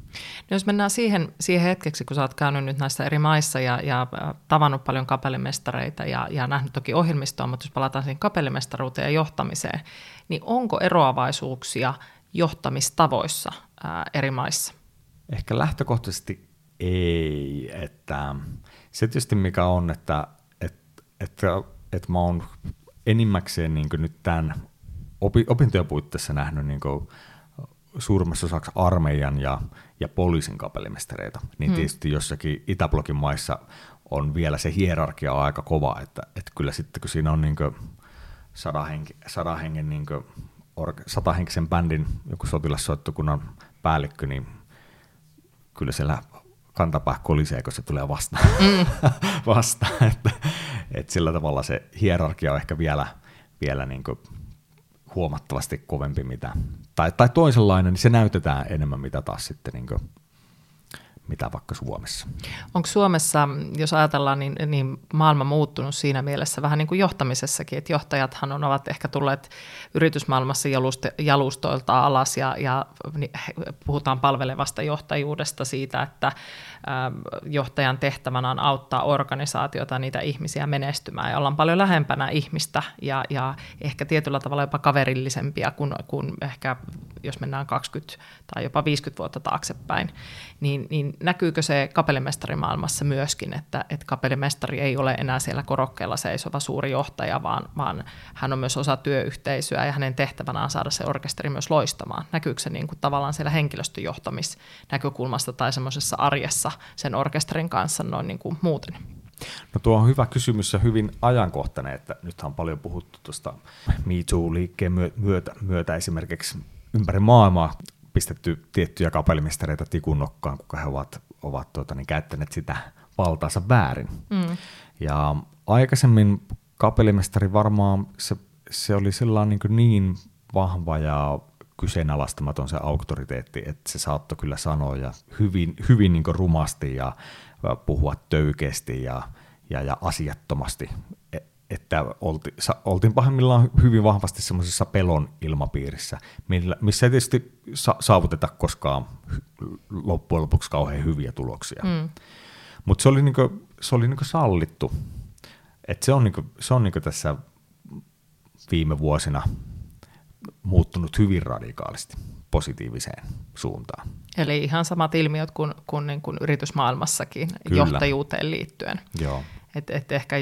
jos mennään siihen hetkeksi, kun sä oot käynyt nyt näissä eri maissa ja tavannut paljon kapellimestareita ja nähnyt toki ohjelmistoa, mutta jos palataan siihen kapellimestaruuteen ja johtamiseen, niin onko eroavaisuuksia johtamistavoissa eri maissa? Ehkä lähtökohtaisesti ei. Että se tietysti mikä on, että mä oon enimmäkseen niin kuin nyt tämän opintojen puitteissa nähnyt niin kuin suurimmassa osaksi armeijan ja poliisin kapellimestareita, niin tietysti jossakin Itäblokin maissa on vielä se hierarkia aika kova, että kyllä sitten kun siinä on niin kuin satahenkisen bändin joku sotilassoittokunnan päällikkö, niin kyllä siellä kantapää kolisee, kun se tulee vastaan. Vastaan että sillä tavalla se hierarkia on ehkä vielä niin kuin huomattavasti kovempi mitä. Tai toisenlainen, niin se näytetään enemmän mitä taas sitten niin kuin, mitä vaikka Suomessa. Onko Suomessa, jos ajatellaan, niin maailma muuttunut siinä mielessä vähän niin kuin johtamisessakin, että johtajathan ovat ehkä tulleet yritysmaailmassa jalustoilta alas ja puhutaan palvelevasta johtajuudesta siitä, että johtajan tehtävänä on auttaa organisaatiota ja niitä ihmisiä menestymään ja ollaan paljon lähempänä ihmistä ja ehkä tietyllä tavalla jopa kaverillisempia kuin ehkä jos mennään 20 tai jopa 50 vuotta taaksepäin, niin näkyykö se kapellimestarimaailmassa myöskin, että kapellimestari ei ole enää siellä korokkeella seisova suuri johtaja, vaan hän on myös osa työyhteisöä ja hänen tehtävänään on saada se orkesteri myös loistamaan. Näkyykö se niin kuin tavallaan siellä henkilöstöjohtamisnäkökulmasta tai semmoisessa arjessa sen orkesterin kanssa noin niin kuin muuten? No tuo on hyvä kysymys ja hyvin ajankohtainen, että nythän on paljon puhuttu tuosta Me Too-liikkeen myötä esimerkiksi ympäri maailmaa pistetty tiettyjä kapellimestareita tikun nokkaan, kun he ovat käyttäneet sitä valtaansa väärin. Ja aikaisemmin kapellimestari varmaan se oli niin vahva ja kyseenalaistamaton se auktoriteetti, että se saattoi kyllä sanoa ja hyvin niin kuin rumasti ja puhua töykeästi ja asiattomasti, että oltiin pahimmillaan hyvin vahvasti semmoisessa pelon ilmapiirissä, missä ei tietysti saavuteta koskaan loppujen lopuksi kauhean hyviä tuloksia. Mutta se oli, niinku sallittu. Et se on tässä viime vuosina muuttunut hyvin radikaalisti positiiviseen suuntaan. Eli ihan samat ilmiöt kuin niin kuin yritysmaailmassakin. Kyllä. Johtajuuteen liittyen. Joo. Et ehkä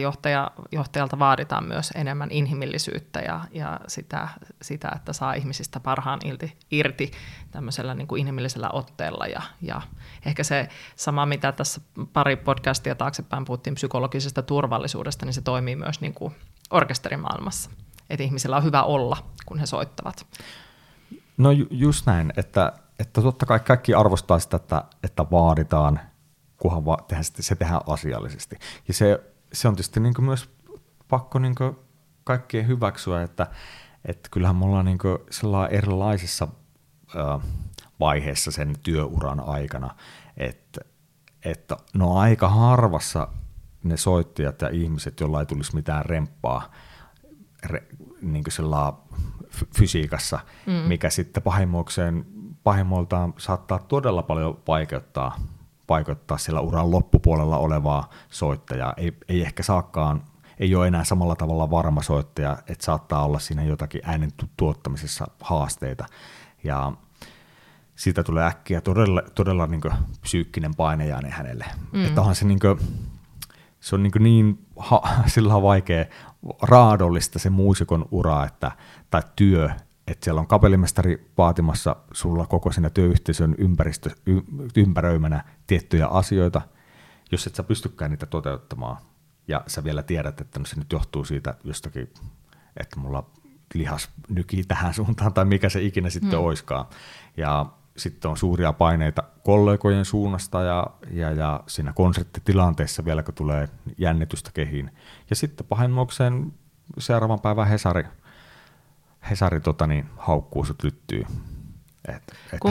johtajalta vaaditaan myös enemmän inhimillisyyttä ja sitä, että saa ihmisistä parhaan irti tämmöisellä niin kuin inhimillisellä otteella. Ja ehkä se sama, mitä tässä pari podcastia taaksepäin puhuttiin psykologisesta turvallisuudesta, niin se toimii myös niin kuin orkesterimaailmassa. Että ihmisillä on hyvä olla, kun he soittavat. No just näin, että totta kai kaikki arvostaa sitä, että vaaditaan, kunhan se tehdään asiallisesti. Ja se on tietysti niin myös pakko niin kaikkien hyväksyä, että kyllähän me ollaan niin erilaisessa vaiheessa sen työuran aikana, että no aika harvassa ne soittajat ja ihmiset, joilla ei tulisi mitään remppaa niin fysiikassa, mikä sitten pahimmoiltaan saattaa todella paljon vaikuttaa siellä uran loppupuolella olevaa soittajaa. Ei ehkä saakaan, ei ole enää samalla tavalla varma soittaja, että saattaa olla siinä jotakin äänen tuottamisessa haasteita. Ja siitä tulee äkkiä todella niin kuin psyykkinen painajainen hänelle. Että onhan se, se on sillä on vaikea, raadollista se muusikon ura tai työ, että siellä on kapellimestari vaatimassa sulla koko siinä työyhteisön ympäröimänä tiettyjä asioita, jos et sä pystykään niitä toteuttamaan. Ja sä vielä tiedät, että no se nyt johtuu siitä jostakin, että mulla lihas nykii tähän suuntaan tai mikä se ikinä sitten oiskaan. Ja sitten on suuria paineita kollegojen suunnasta ja siinä konserttitilanteessa vielä, kun tulee jännitystä kehiin. Ja sitten pahimmokseen seuraavan päivän Hesari haukkuu sut lyttyyn, että hän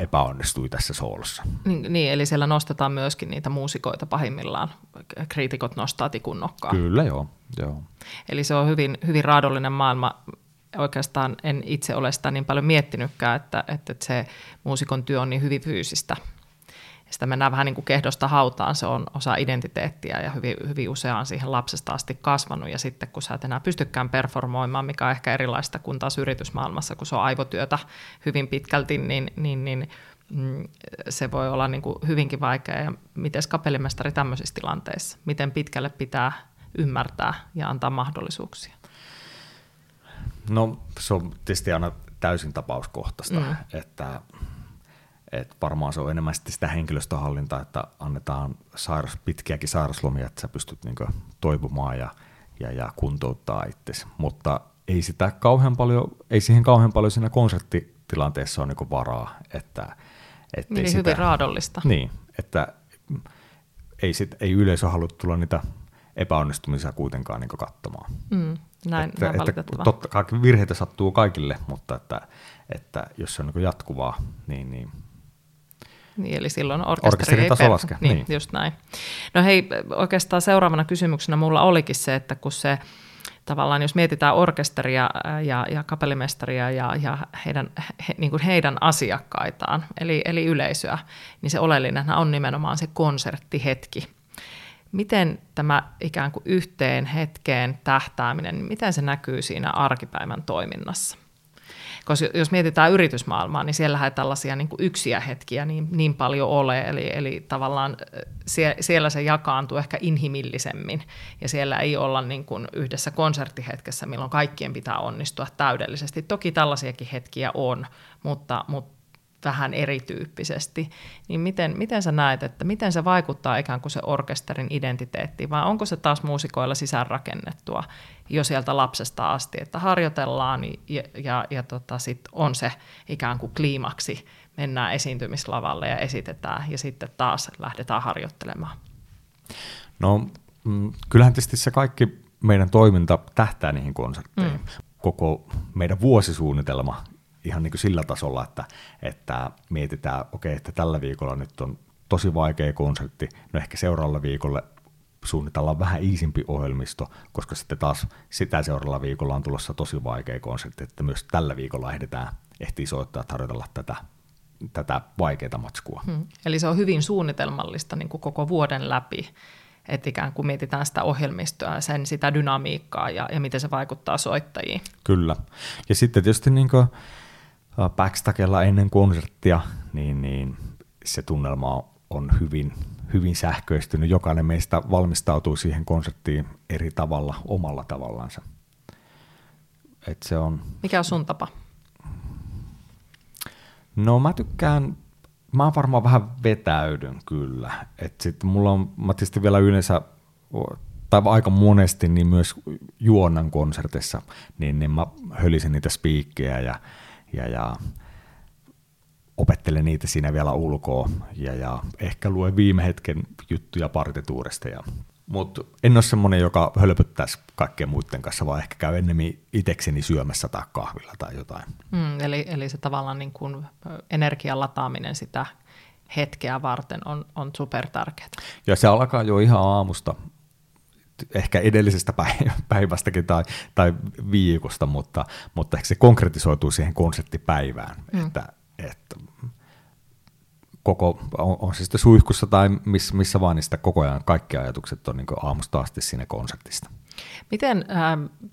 epäonnistui tässä soolossa. Niin, eli siellä nostetaan myöskin niitä muusikoita pahimmillaan. Kriitikot nostaa tikun nokkaan. Kyllä, joo. Eli se on hyvin, hyvin raadollinen maailma oikeastaan en itse ole sitä niin paljon miettinytkään, että se muusikon työ on niin hyvin fyysistä. Sitä mennään vähän niin kuin kehdosta hautaan, se on osa identiteettiä ja hyvin, hyvin useaan siihen lapsesta asti kasvanut. Ja sitten kun sä et enää pystykään performoimaan, mikä on ehkä erilaista kuin taas yritysmaailmassa, kun se on aivotyötä hyvin pitkälti, niin se voi olla niin kuin hyvinkin vaikea. Ja miten kapellimestari tämmöisissä tilanteissa? Miten pitkälle pitää ymmärtää ja antaa mahdollisuuksia? No se on tietysti aina täysin tapauskohtaista, että varmaan se on enemmän sitä henkilöstöhallintaa, että annetaan pitkiäkin sairauslomia, että sä pystyt niin toipumaan ja kuntouttaa itsesi. Mutta ei siihen kauhean paljon siinä konserttitilanteessa ole niin varaa. Niin hyvin raadollista. Niin, että ei yleisö halua tulla niitä epäonnistumisia kuitenkaan niin katsomaan. Näin valitettavaa. Totta kai virheitä sattuu kaikille, mutta että jos se on niin jatkuvaa, niin eli silloin orkesterin taso laskee. Niin, just näin. No hei, oikeastaan seuraavana kysymyksenä mulla olikin se, että kun se tavallaan, jos mietitään orkesteria ja kapellimestaria ja heidän asiakkaitaan, eli yleisöä, niin se oleellinenhan on nimenomaan se konserttihetki. Miten tämä ikään kuin yhteen hetkeen tähtääminen, niin miten se näkyy siinä arkipäivän toiminnassa? Koska jos mietitään yritysmaailmaa, niin siellähän ei tällaisia niin kuin yksiä hetkiä niin paljon ole, eli tavallaan siellä se jakaantuu ehkä inhimillisemmin, ja siellä ei olla niin kuin yhdessä konserttihetkessä, milloin kaikkien pitää onnistua täydellisesti. Toki tällaisiakin hetkiä on, mutta vähän erityyppisesti, niin miten sä näet, että miten se vaikuttaa ikään kuin se orkesterin identiteettiin, vai onko se taas muusikoilla sisäänrakennettua jo sieltä lapsesta asti, että harjoitellaan ja sitten on se ikään kuin kliimaksi, mennään esiintymislavalle ja esitetään ja sitten taas lähdetään harjoittelemaan? No kyllähän tietysti se kaikki meidän toiminta tähtää niihin konsertteihin. Koko meidän vuosisuunnitelma ihan niin kuin sillä tasolla, että mietitään, okei, että tällä viikolla nyt on tosi vaikea konsertti, no ehkä seuraavalla viikolla suunnitellaan vähän iisimpi ohjelmisto, koska sitten taas sitä seuraavalla viikolla on tulossa tosi vaikea konsertti, että myös tällä viikolla ehtii soittaa, harjoitella tätä vaikeaa matskua. Eli se on hyvin suunnitelmallista niin kuin koko vuoden läpi, että ikään kuin mietitään sitä ohjelmistoa ja sitä dynamiikkaa ja miten se vaikuttaa soittajiin. Kyllä. Ja sitten tietysti niin kuin backstagella ennen konserttia, niin se tunnelma on hyvin, hyvin sähköistynyt. Jokainen meistä valmistautuu siihen konserttiin eri tavalla, omalla tavallaansa. Mikä on sun tapa? No mä varmaan vähän vetäydyn kyllä. Sitten mulla on, mä tietysti vielä yleensä, tai aika monesti, niin myös juonnan konsertissa, niin mä hölisin niitä spiikkejä ja opettelen niitä siinä vielä ulkoa ja ehkä luen viime hetken juttuja partituurista. Mutta en ole semmoinen, joka hölpöttäisi kaikkien muiden kanssa, vaan ehkä käy ennemmin itsekseni syömässä tai kahvilla tai jotain. Eli se tavallaan niin kuin energian lataaminen sitä hetkeä varten on supertärkeää. Ja se alkaa jo ihan aamusta, ehkä edellisestä päivästäkin tai viikosta, mutta ehkä se konkretisoituu siihen konserttipäivään, että on se sitten suihkussa tai missä vaan, niin koko ajan kaikki ajatukset on niin aamusta asti siinä konsertista. Miten,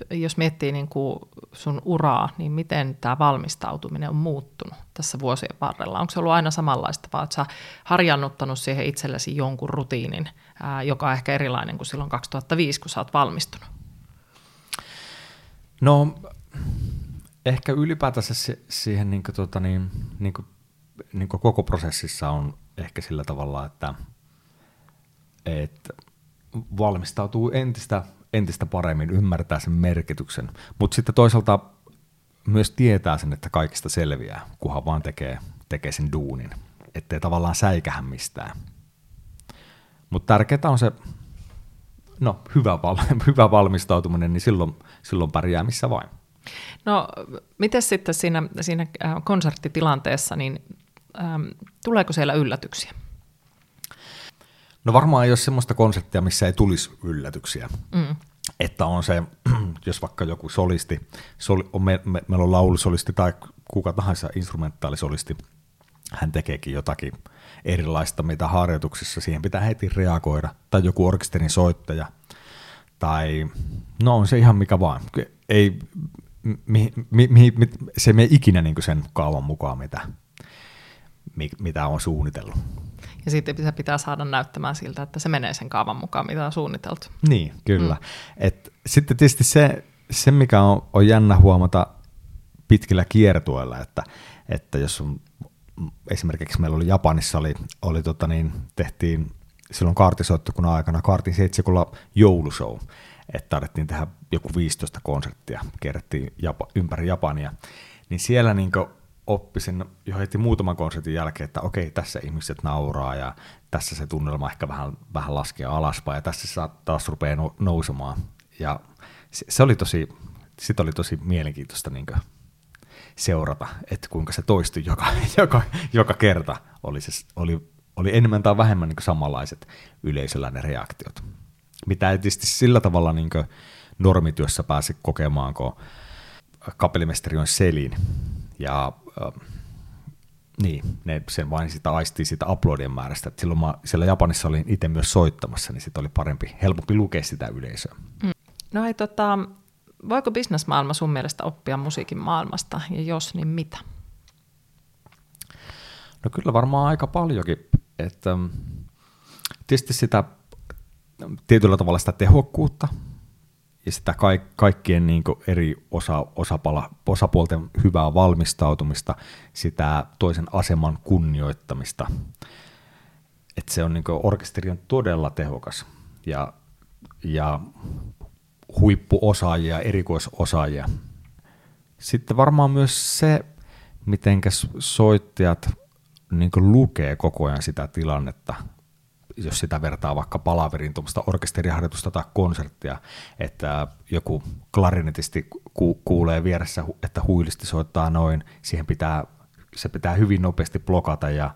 jos miettii niin kuin sun uraa, niin miten tämä valmistautuminen on muuttunut tässä vuosien varrella? Onko se ollut aina samanlaista, vai oletko sä harjannuttanut siihen itsellesi jonkun rutiinin, joka on ehkä erilainen kuin silloin 2005, kun sä oot valmistunut? No, ehkä ylipäätänsä siihen niin kuin koko prosessissa on ehkä sillä tavalla, että valmistautuu entistä paremmin, ymmärtää sen merkityksen, mutta sitten toisaalta myös tietää sen, että kaikista selviää, kunhan vaan tekee sen duunin, ettei tavallaan säikähä mistään. Mutta tärkeää on se hyvä valmistautuminen, niin silloin pärjää missä vain. No, miten sitten siinä konserttitilanteessa, niin tuleeko siellä yllätyksiä? No varmaan ei ole semmoista konserttia, missä ei tulisi yllätyksiä. että on se, jos vaikka joku solisti, meillä on laulusolisti tai kuka tahansa instrumentaalisolisti, hän tekeekin jotakin erilaista, mitä harjoituksissa, siihen pitää heti reagoida, tai joku orkesterin soittaja, tai no on se ihan mikä vaan, ei, se mene ikinä niin kuin sen kaavan mukaan, mitä on suunnitellut. Ja sitten pitää saada näyttämään siltä, että se menee sen kaavan mukaan, mitä on suunniteltu. Niin, kyllä. Et sitten tietysti se mikä on jännä huomata pitkillä kiertueilla, että jos on, esimerkiksi meillä oli Japanissa, tehtiin silloin kaartisoittokunnan aikana kaartin seitsikolla joulushow, että tarvittiin tehdä joku 15 konserttia, kierrettiin ympäri Japania, niin siellä niinkö oppi sen jo heti muutaman konsertin jälkeen, että okei, tässä ihmiset nauraa ja tässä se tunnelma ehkä vähän laskee alaspäin ja tässä se taas rupeaa nousemaan. Ja se oli tosi mielenkiintoista niinkö seurata, että kuinka se toistui joka kerta. Oli enemmän tai vähemmän niinkö samanlaiset yleisöllä ne reaktiot. Mitä ei tietysti sillä tavalla niinkö normityössä pääsi kokemaan, kun kapellimestari on selin. Ja ne sen vain sitä aistii siitä uploadien määrästä. Et silloin siellä Japanissa olin itse myös soittamassa, niin sitten oli helpompi lukea sitä yleisöä. No hei, voiko bisnesmaailma sun mielestä oppia musiikin maailmasta, ja jos, niin mitä? No kyllä varmaan aika paljonkin. Että, tietysti sitä tietyllä tavalla sitä tehokkuutta ja sitä kaikkien niin kuin eri osapuolten hyvää valmistautumista, sitä toisen aseman kunnioittamista. Et se on niin kuin, orkesteri on todella tehokas ja huippuosaajia, erikoisosaajia. Sitten varmaan myös se, miten soittajat niin kuin lukee koko ajan sitä tilannetta, jos sitä vertaa vaikka palaverin tuommoista orkesteriharjoitusta tai konserttia, että joku klarinetisti kuulee vieressä, että huilisti soittaa noin, se pitää hyvin nopeasti blokata ja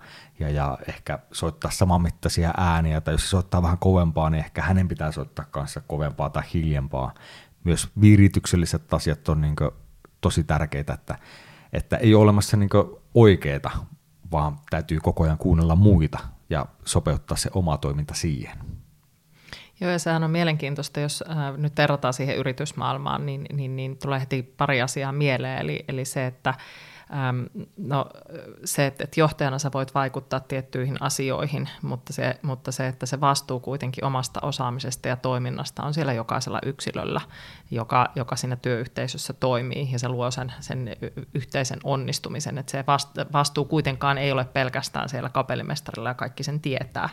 ehkä soittaa samanmittaisia ääniä, tai jos se soittaa vähän kovempaa, niin ehkä hänen pitää soittaa kanssa kovempaa tai hiljempaa. Myös viritykselliset asiat on niin kuin tosi tärkeitä, että ei ole olemassa niin kuin oikeeta, vaan täytyy koko ajan kuunnella muita ja sopeuttaa se oma toiminta siihen. Joo, ja sehän on mielenkiintoista, jos nyt verrataan siihen yritysmaailmaan, niin tulee heti pari asiaa mieleen, eli se, että että johtajana sä voit vaikuttaa tiettyihin asioihin, mutta se, että se vastuu kuitenkin omasta osaamisesta ja toiminnasta on siellä jokaisella yksilöllä, joka siinä työyhteisössä toimii, ja se luo sen yhteisen onnistumisen, että se vastuu kuitenkaan ei ole pelkästään siellä kapellimestarilla ja kaikki sen tietää,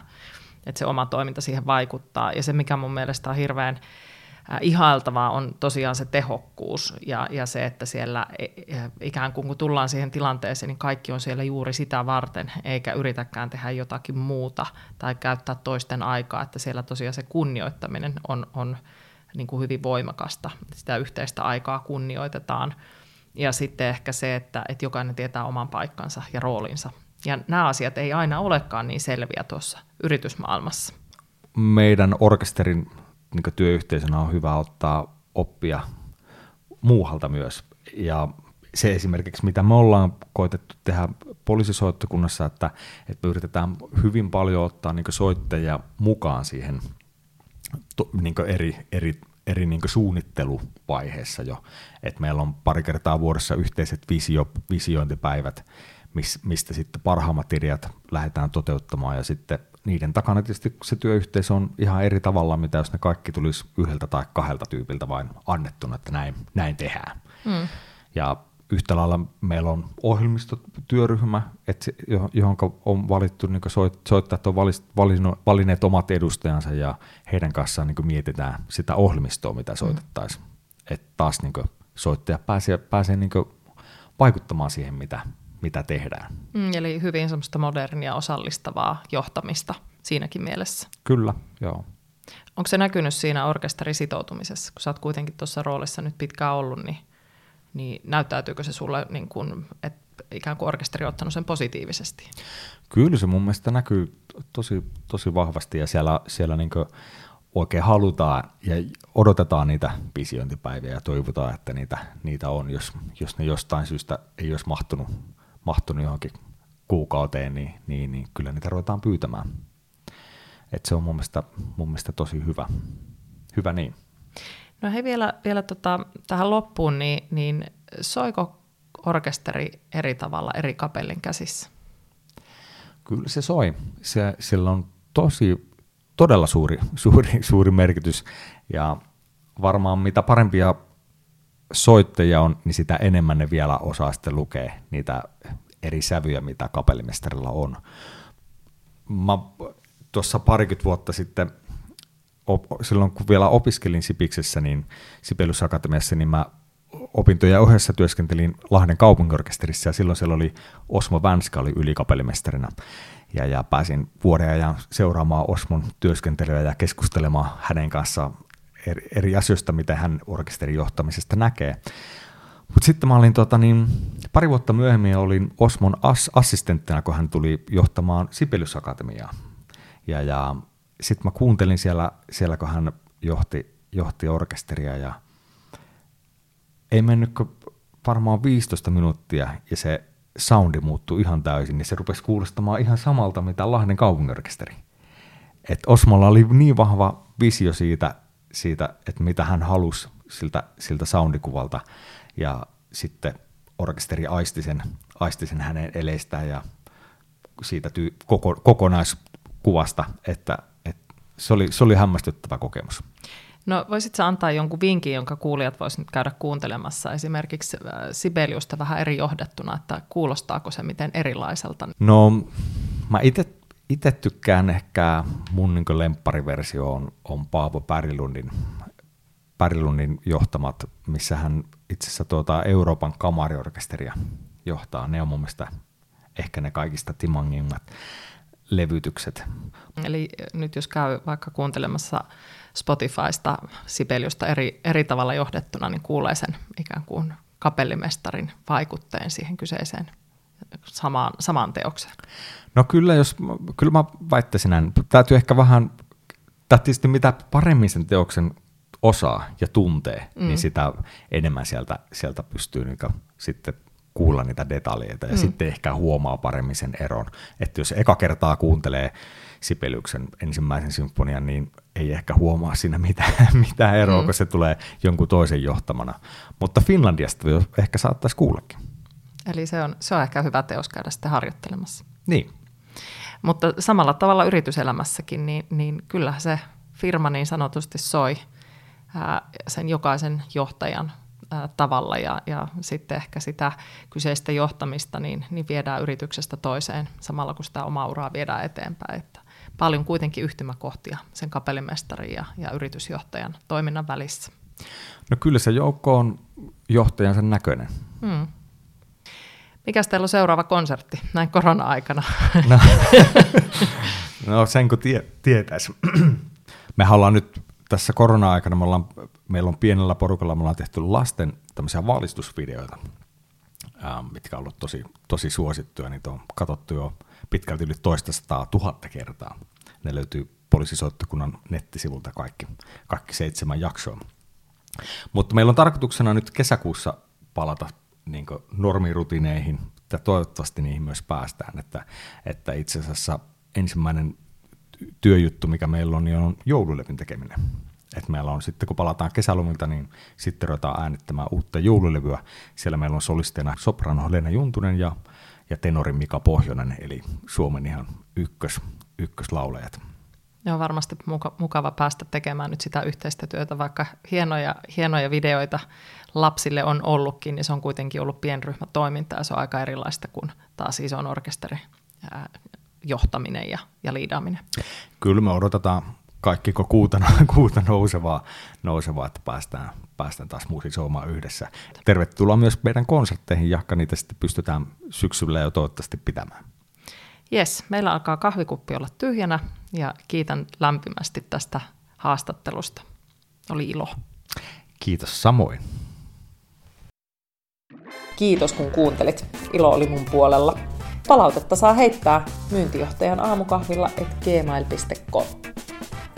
että se oma toiminta siihen vaikuttaa, ja se mikä mun mielestä on hirveän ihailtavaa on tosiaan se tehokkuus ja se, että siellä ikään kuin kun tullaan siihen tilanteeseen, niin kaikki on siellä juuri sitä varten, eikä yritäkään tehdä jotakin muuta tai käyttää toisten aikaa, että siellä tosiaan se kunnioittaminen on niin kuin hyvin voimakasta, sitä yhteistä aikaa kunnioitetaan ja sitten ehkä se, että jokainen tietää oman paikkansa ja roolinsa. Ja nämä asiat ei aina olekaan niin selviä tuossa yritysmaailmassa. Meidän orkesterin niin työyhteisönä on hyvä ottaa oppia muualta myös. Ja se esimerkiksi, mitä me ollaan koitettu tehdä poliisisoittokunnassa, että me yritetään hyvin paljon ottaa niin soittajia mukaan siihen niin eri niin suunnitteluvaiheessa jo. Et meillä on pari kertaa vuodessa yhteiset visiointipäivät, mistä sitten parhaimmat ideat lähdetään toteuttamaan ja sitten niiden takana tietysti se työyhteisö on ihan eri tavalla, mitä jos ne kaikki tulisi yhdeltä tai kahdelta tyypiltä vain annettuna, että näin tehdään. Mm. Ja yhtä lailla meillä on ohjelmistotyöryhmä, johon on valittu, niin soittajat on valinneet omat edustajansa ja heidän kanssaan niin mietitään sitä ohjelmistoa, mitä soitettaisiin. Että taas niin soittaja pääsee niin vaikuttamaan siihen, mitä tehdään. Eli hyvin semmoista modernia, osallistavaa johtamista siinäkin mielessä. Kyllä, joo. Onko se näkynyt siinä orkesterisitoutumisessa, kun sä oot kuitenkin tuossa roolissa nyt pitkään ollut, niin näyttäytyykö se sulle, niin kun, että ikään kuin orkesteri on ottanut sen positiivisesti? Kyllä se mun mielestä näkyy tosi, tosi vahvasti, ja siellä niin oikein halutaan ja odotetaan niitä visiointipäiviä ja toivotaan, että niitä on. Jos ne jostain syystä ei olisi mahtunut johonkin kuukauteen, niin kyllä niitä ruvetaan pyytämään. Et se on mun mielestä tosi hyvä. Hyvä niin. No hei, vielä tähän loppuun, niin soiko orkesteri eri tavalla eri kapellin käsissä? Kyllä se soi. Sillä on todella suuri merkitys, ja varmaan mitä parempia soittajia on, niin sitä enemmän ne vielä osaa sitten lukea niitä eri sävyjä, mitä kapellimestarilla on. Mä tuossa 20 vuotta sitten, silloin kun vielä opiskelin Sipiksessä, niin Sibelius-Akatemiassa, niin mä opintojen ohessa työskentelin Lahden kaupunginorkesterissa, ja silloin siellä oli Osmo Vänskä oli ylikapellimestarina. Ja pääsin vuoden ajan seuraamaan Osmon työskentelyä ja keskustelemaan hänen kanssaan eri asioista, mitä hän orkesterin johtamisesta näkee. Mutta sitten mä olin pari vuotta myöhemmin olin Osmon assistenttina, kun hän tuli johtamaan Sibelius-Akatemiaa. Ja sitten mä kuuntelin siellä, kun hän johti orkesteria, ja ei mennytkö varmaan 15 minuuttia ja se soundi muuttui ihan täysin, niin se rupesi kuulostamaan ihan samalta, mitä Lahden kaupunginorkesteri. Et Osmolla oli niin vahva visio siitä että mitä hän halusi siltä soundikuvalta, ja sitten orkesteri aisti sen hänen eleistään ja siitä kokonaiskuvasta, että se oli hämmästyttävä kokemus. No voisitko antaa jonkun vinkin, jonka kuulijat voisivat nyt käydä kuuntelemassa esimerkiksi Sibeliusta vähän eri johdettuna, että kuulostaako se miten erilaiselta? No mä itse tykkään, ehkä mun lemppariversio on Paavo Pärilundin johtamat, missä hän itse asiassa Euroopan kamariorkesteria johtaa. Ne on mun mielestä ehkä ne kaikista timangimmat levytykset. Eli nyt jos käy vaikka kuuntelemassa Spotifysta Sibeliusta eri tavalla johdettuna, niin kuulee sen ikään kuin kapellimestarin vaikutteen siihen kyseiseen samaan teokseen. No kyllä, kyllä mä väittäisin näin. Täytyy ehkä vähän, tietysti mitä paremmin sen teoksen osaa ja tuntee, niin sitä enemmän sieltä pystyy niin sitten kuulla niitä detaljeita ja sitten ehkä huomaa paremmin sen eron. Että jos eka kertaa kuuntelee Sibeliuksen ensimmäisen symfonian, niin ei ehkä huomaa siinä mitään eroa, kun se tulee jonkun toisen johtamana. Mutta Finlandiasta ehkä saattaisi kuullakin. Eli se on ehkä hyvä teos käydä sitten harjoittelemassa. Niin. Mutta samalla tavalla yrityselämässäkin, niin kyllä se firma niin sanotusti soi sen jokaisen johtajan tavalla, ja sitten ehkä sitä kyseistä johtamista niin viedään yrityksestä toiseen samalla, kun sitä omaa uraa viedään eteenpäin. Että paljon kuitenkin yhtymäkohtia sen kapellimestarin ja yritysjohtajan toiminnan välissä. No kyllä se joukko on johtajansa näköinen. Mikäs teillä on seuraava konsertti näin korona-aikana? No sen kun tietäisi. Mehän ollaan nyt tässä korona-aikana, meillä on pienellä porukalla, me ollaan tehty lasten tämmöisiä valistusvideoita, mitkä on ollut tosi suosittuja. Niitä on katsottu jo pitkälti yli 200 000 kertaa. Ne löytyy poliisisoittokunnan nettisivulta kaikki 7 jaksoa. Mutta meillä on tarkoituksena nyt kesäkuussa palata niin kuin normirutiineihin, ja toivottavasti niihin myös päästään. Että itse asiassa ensimmäinen työjuttu, mikä meillä on, niin on joululevyn tekeminen. Et meillä on sitten, kun palataan kesälomilta, niin sitten ruvetaan äänittämään uutta joululevyä. Siellä meillä on solisteina soprano Helena Juntunen ja tenori Mika Pohjonen, eli Suomen ihan ykköslaulajat. Ja on varmasti mukava päästä tekemään nyt sitä yhteistä työtä, vaikka hienoja videoita lapsille on ollutkin, niin se on kuitenkin ollut pienryhmätoimintaa, ja se on aika erilaista kuin taas ison orkesterin johtaminen ja liidaaminen. Kyllä me odotetaan kaikki kuuta nousevaa, että päästään taas musisoimaan yhdessä. Tervetuloa myös meidän konsertteihin, jahka niitä sitten pystytään syksyllä jo toivottavasti pitämään. Jes, meillä alkaa kahvikuppi olla tyhjänä, ja kiitän lämpimästi tästä haastattelusta. Oli ilo. Kiitos samoin. Kiitos kun kuuntelit. Ilo oli mun puolella. Palautetta saa heittää myyntijohtajan aamukahvilla @ gmail.com.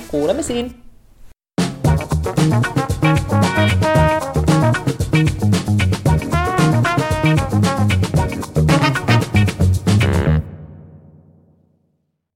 Kuulemisiin!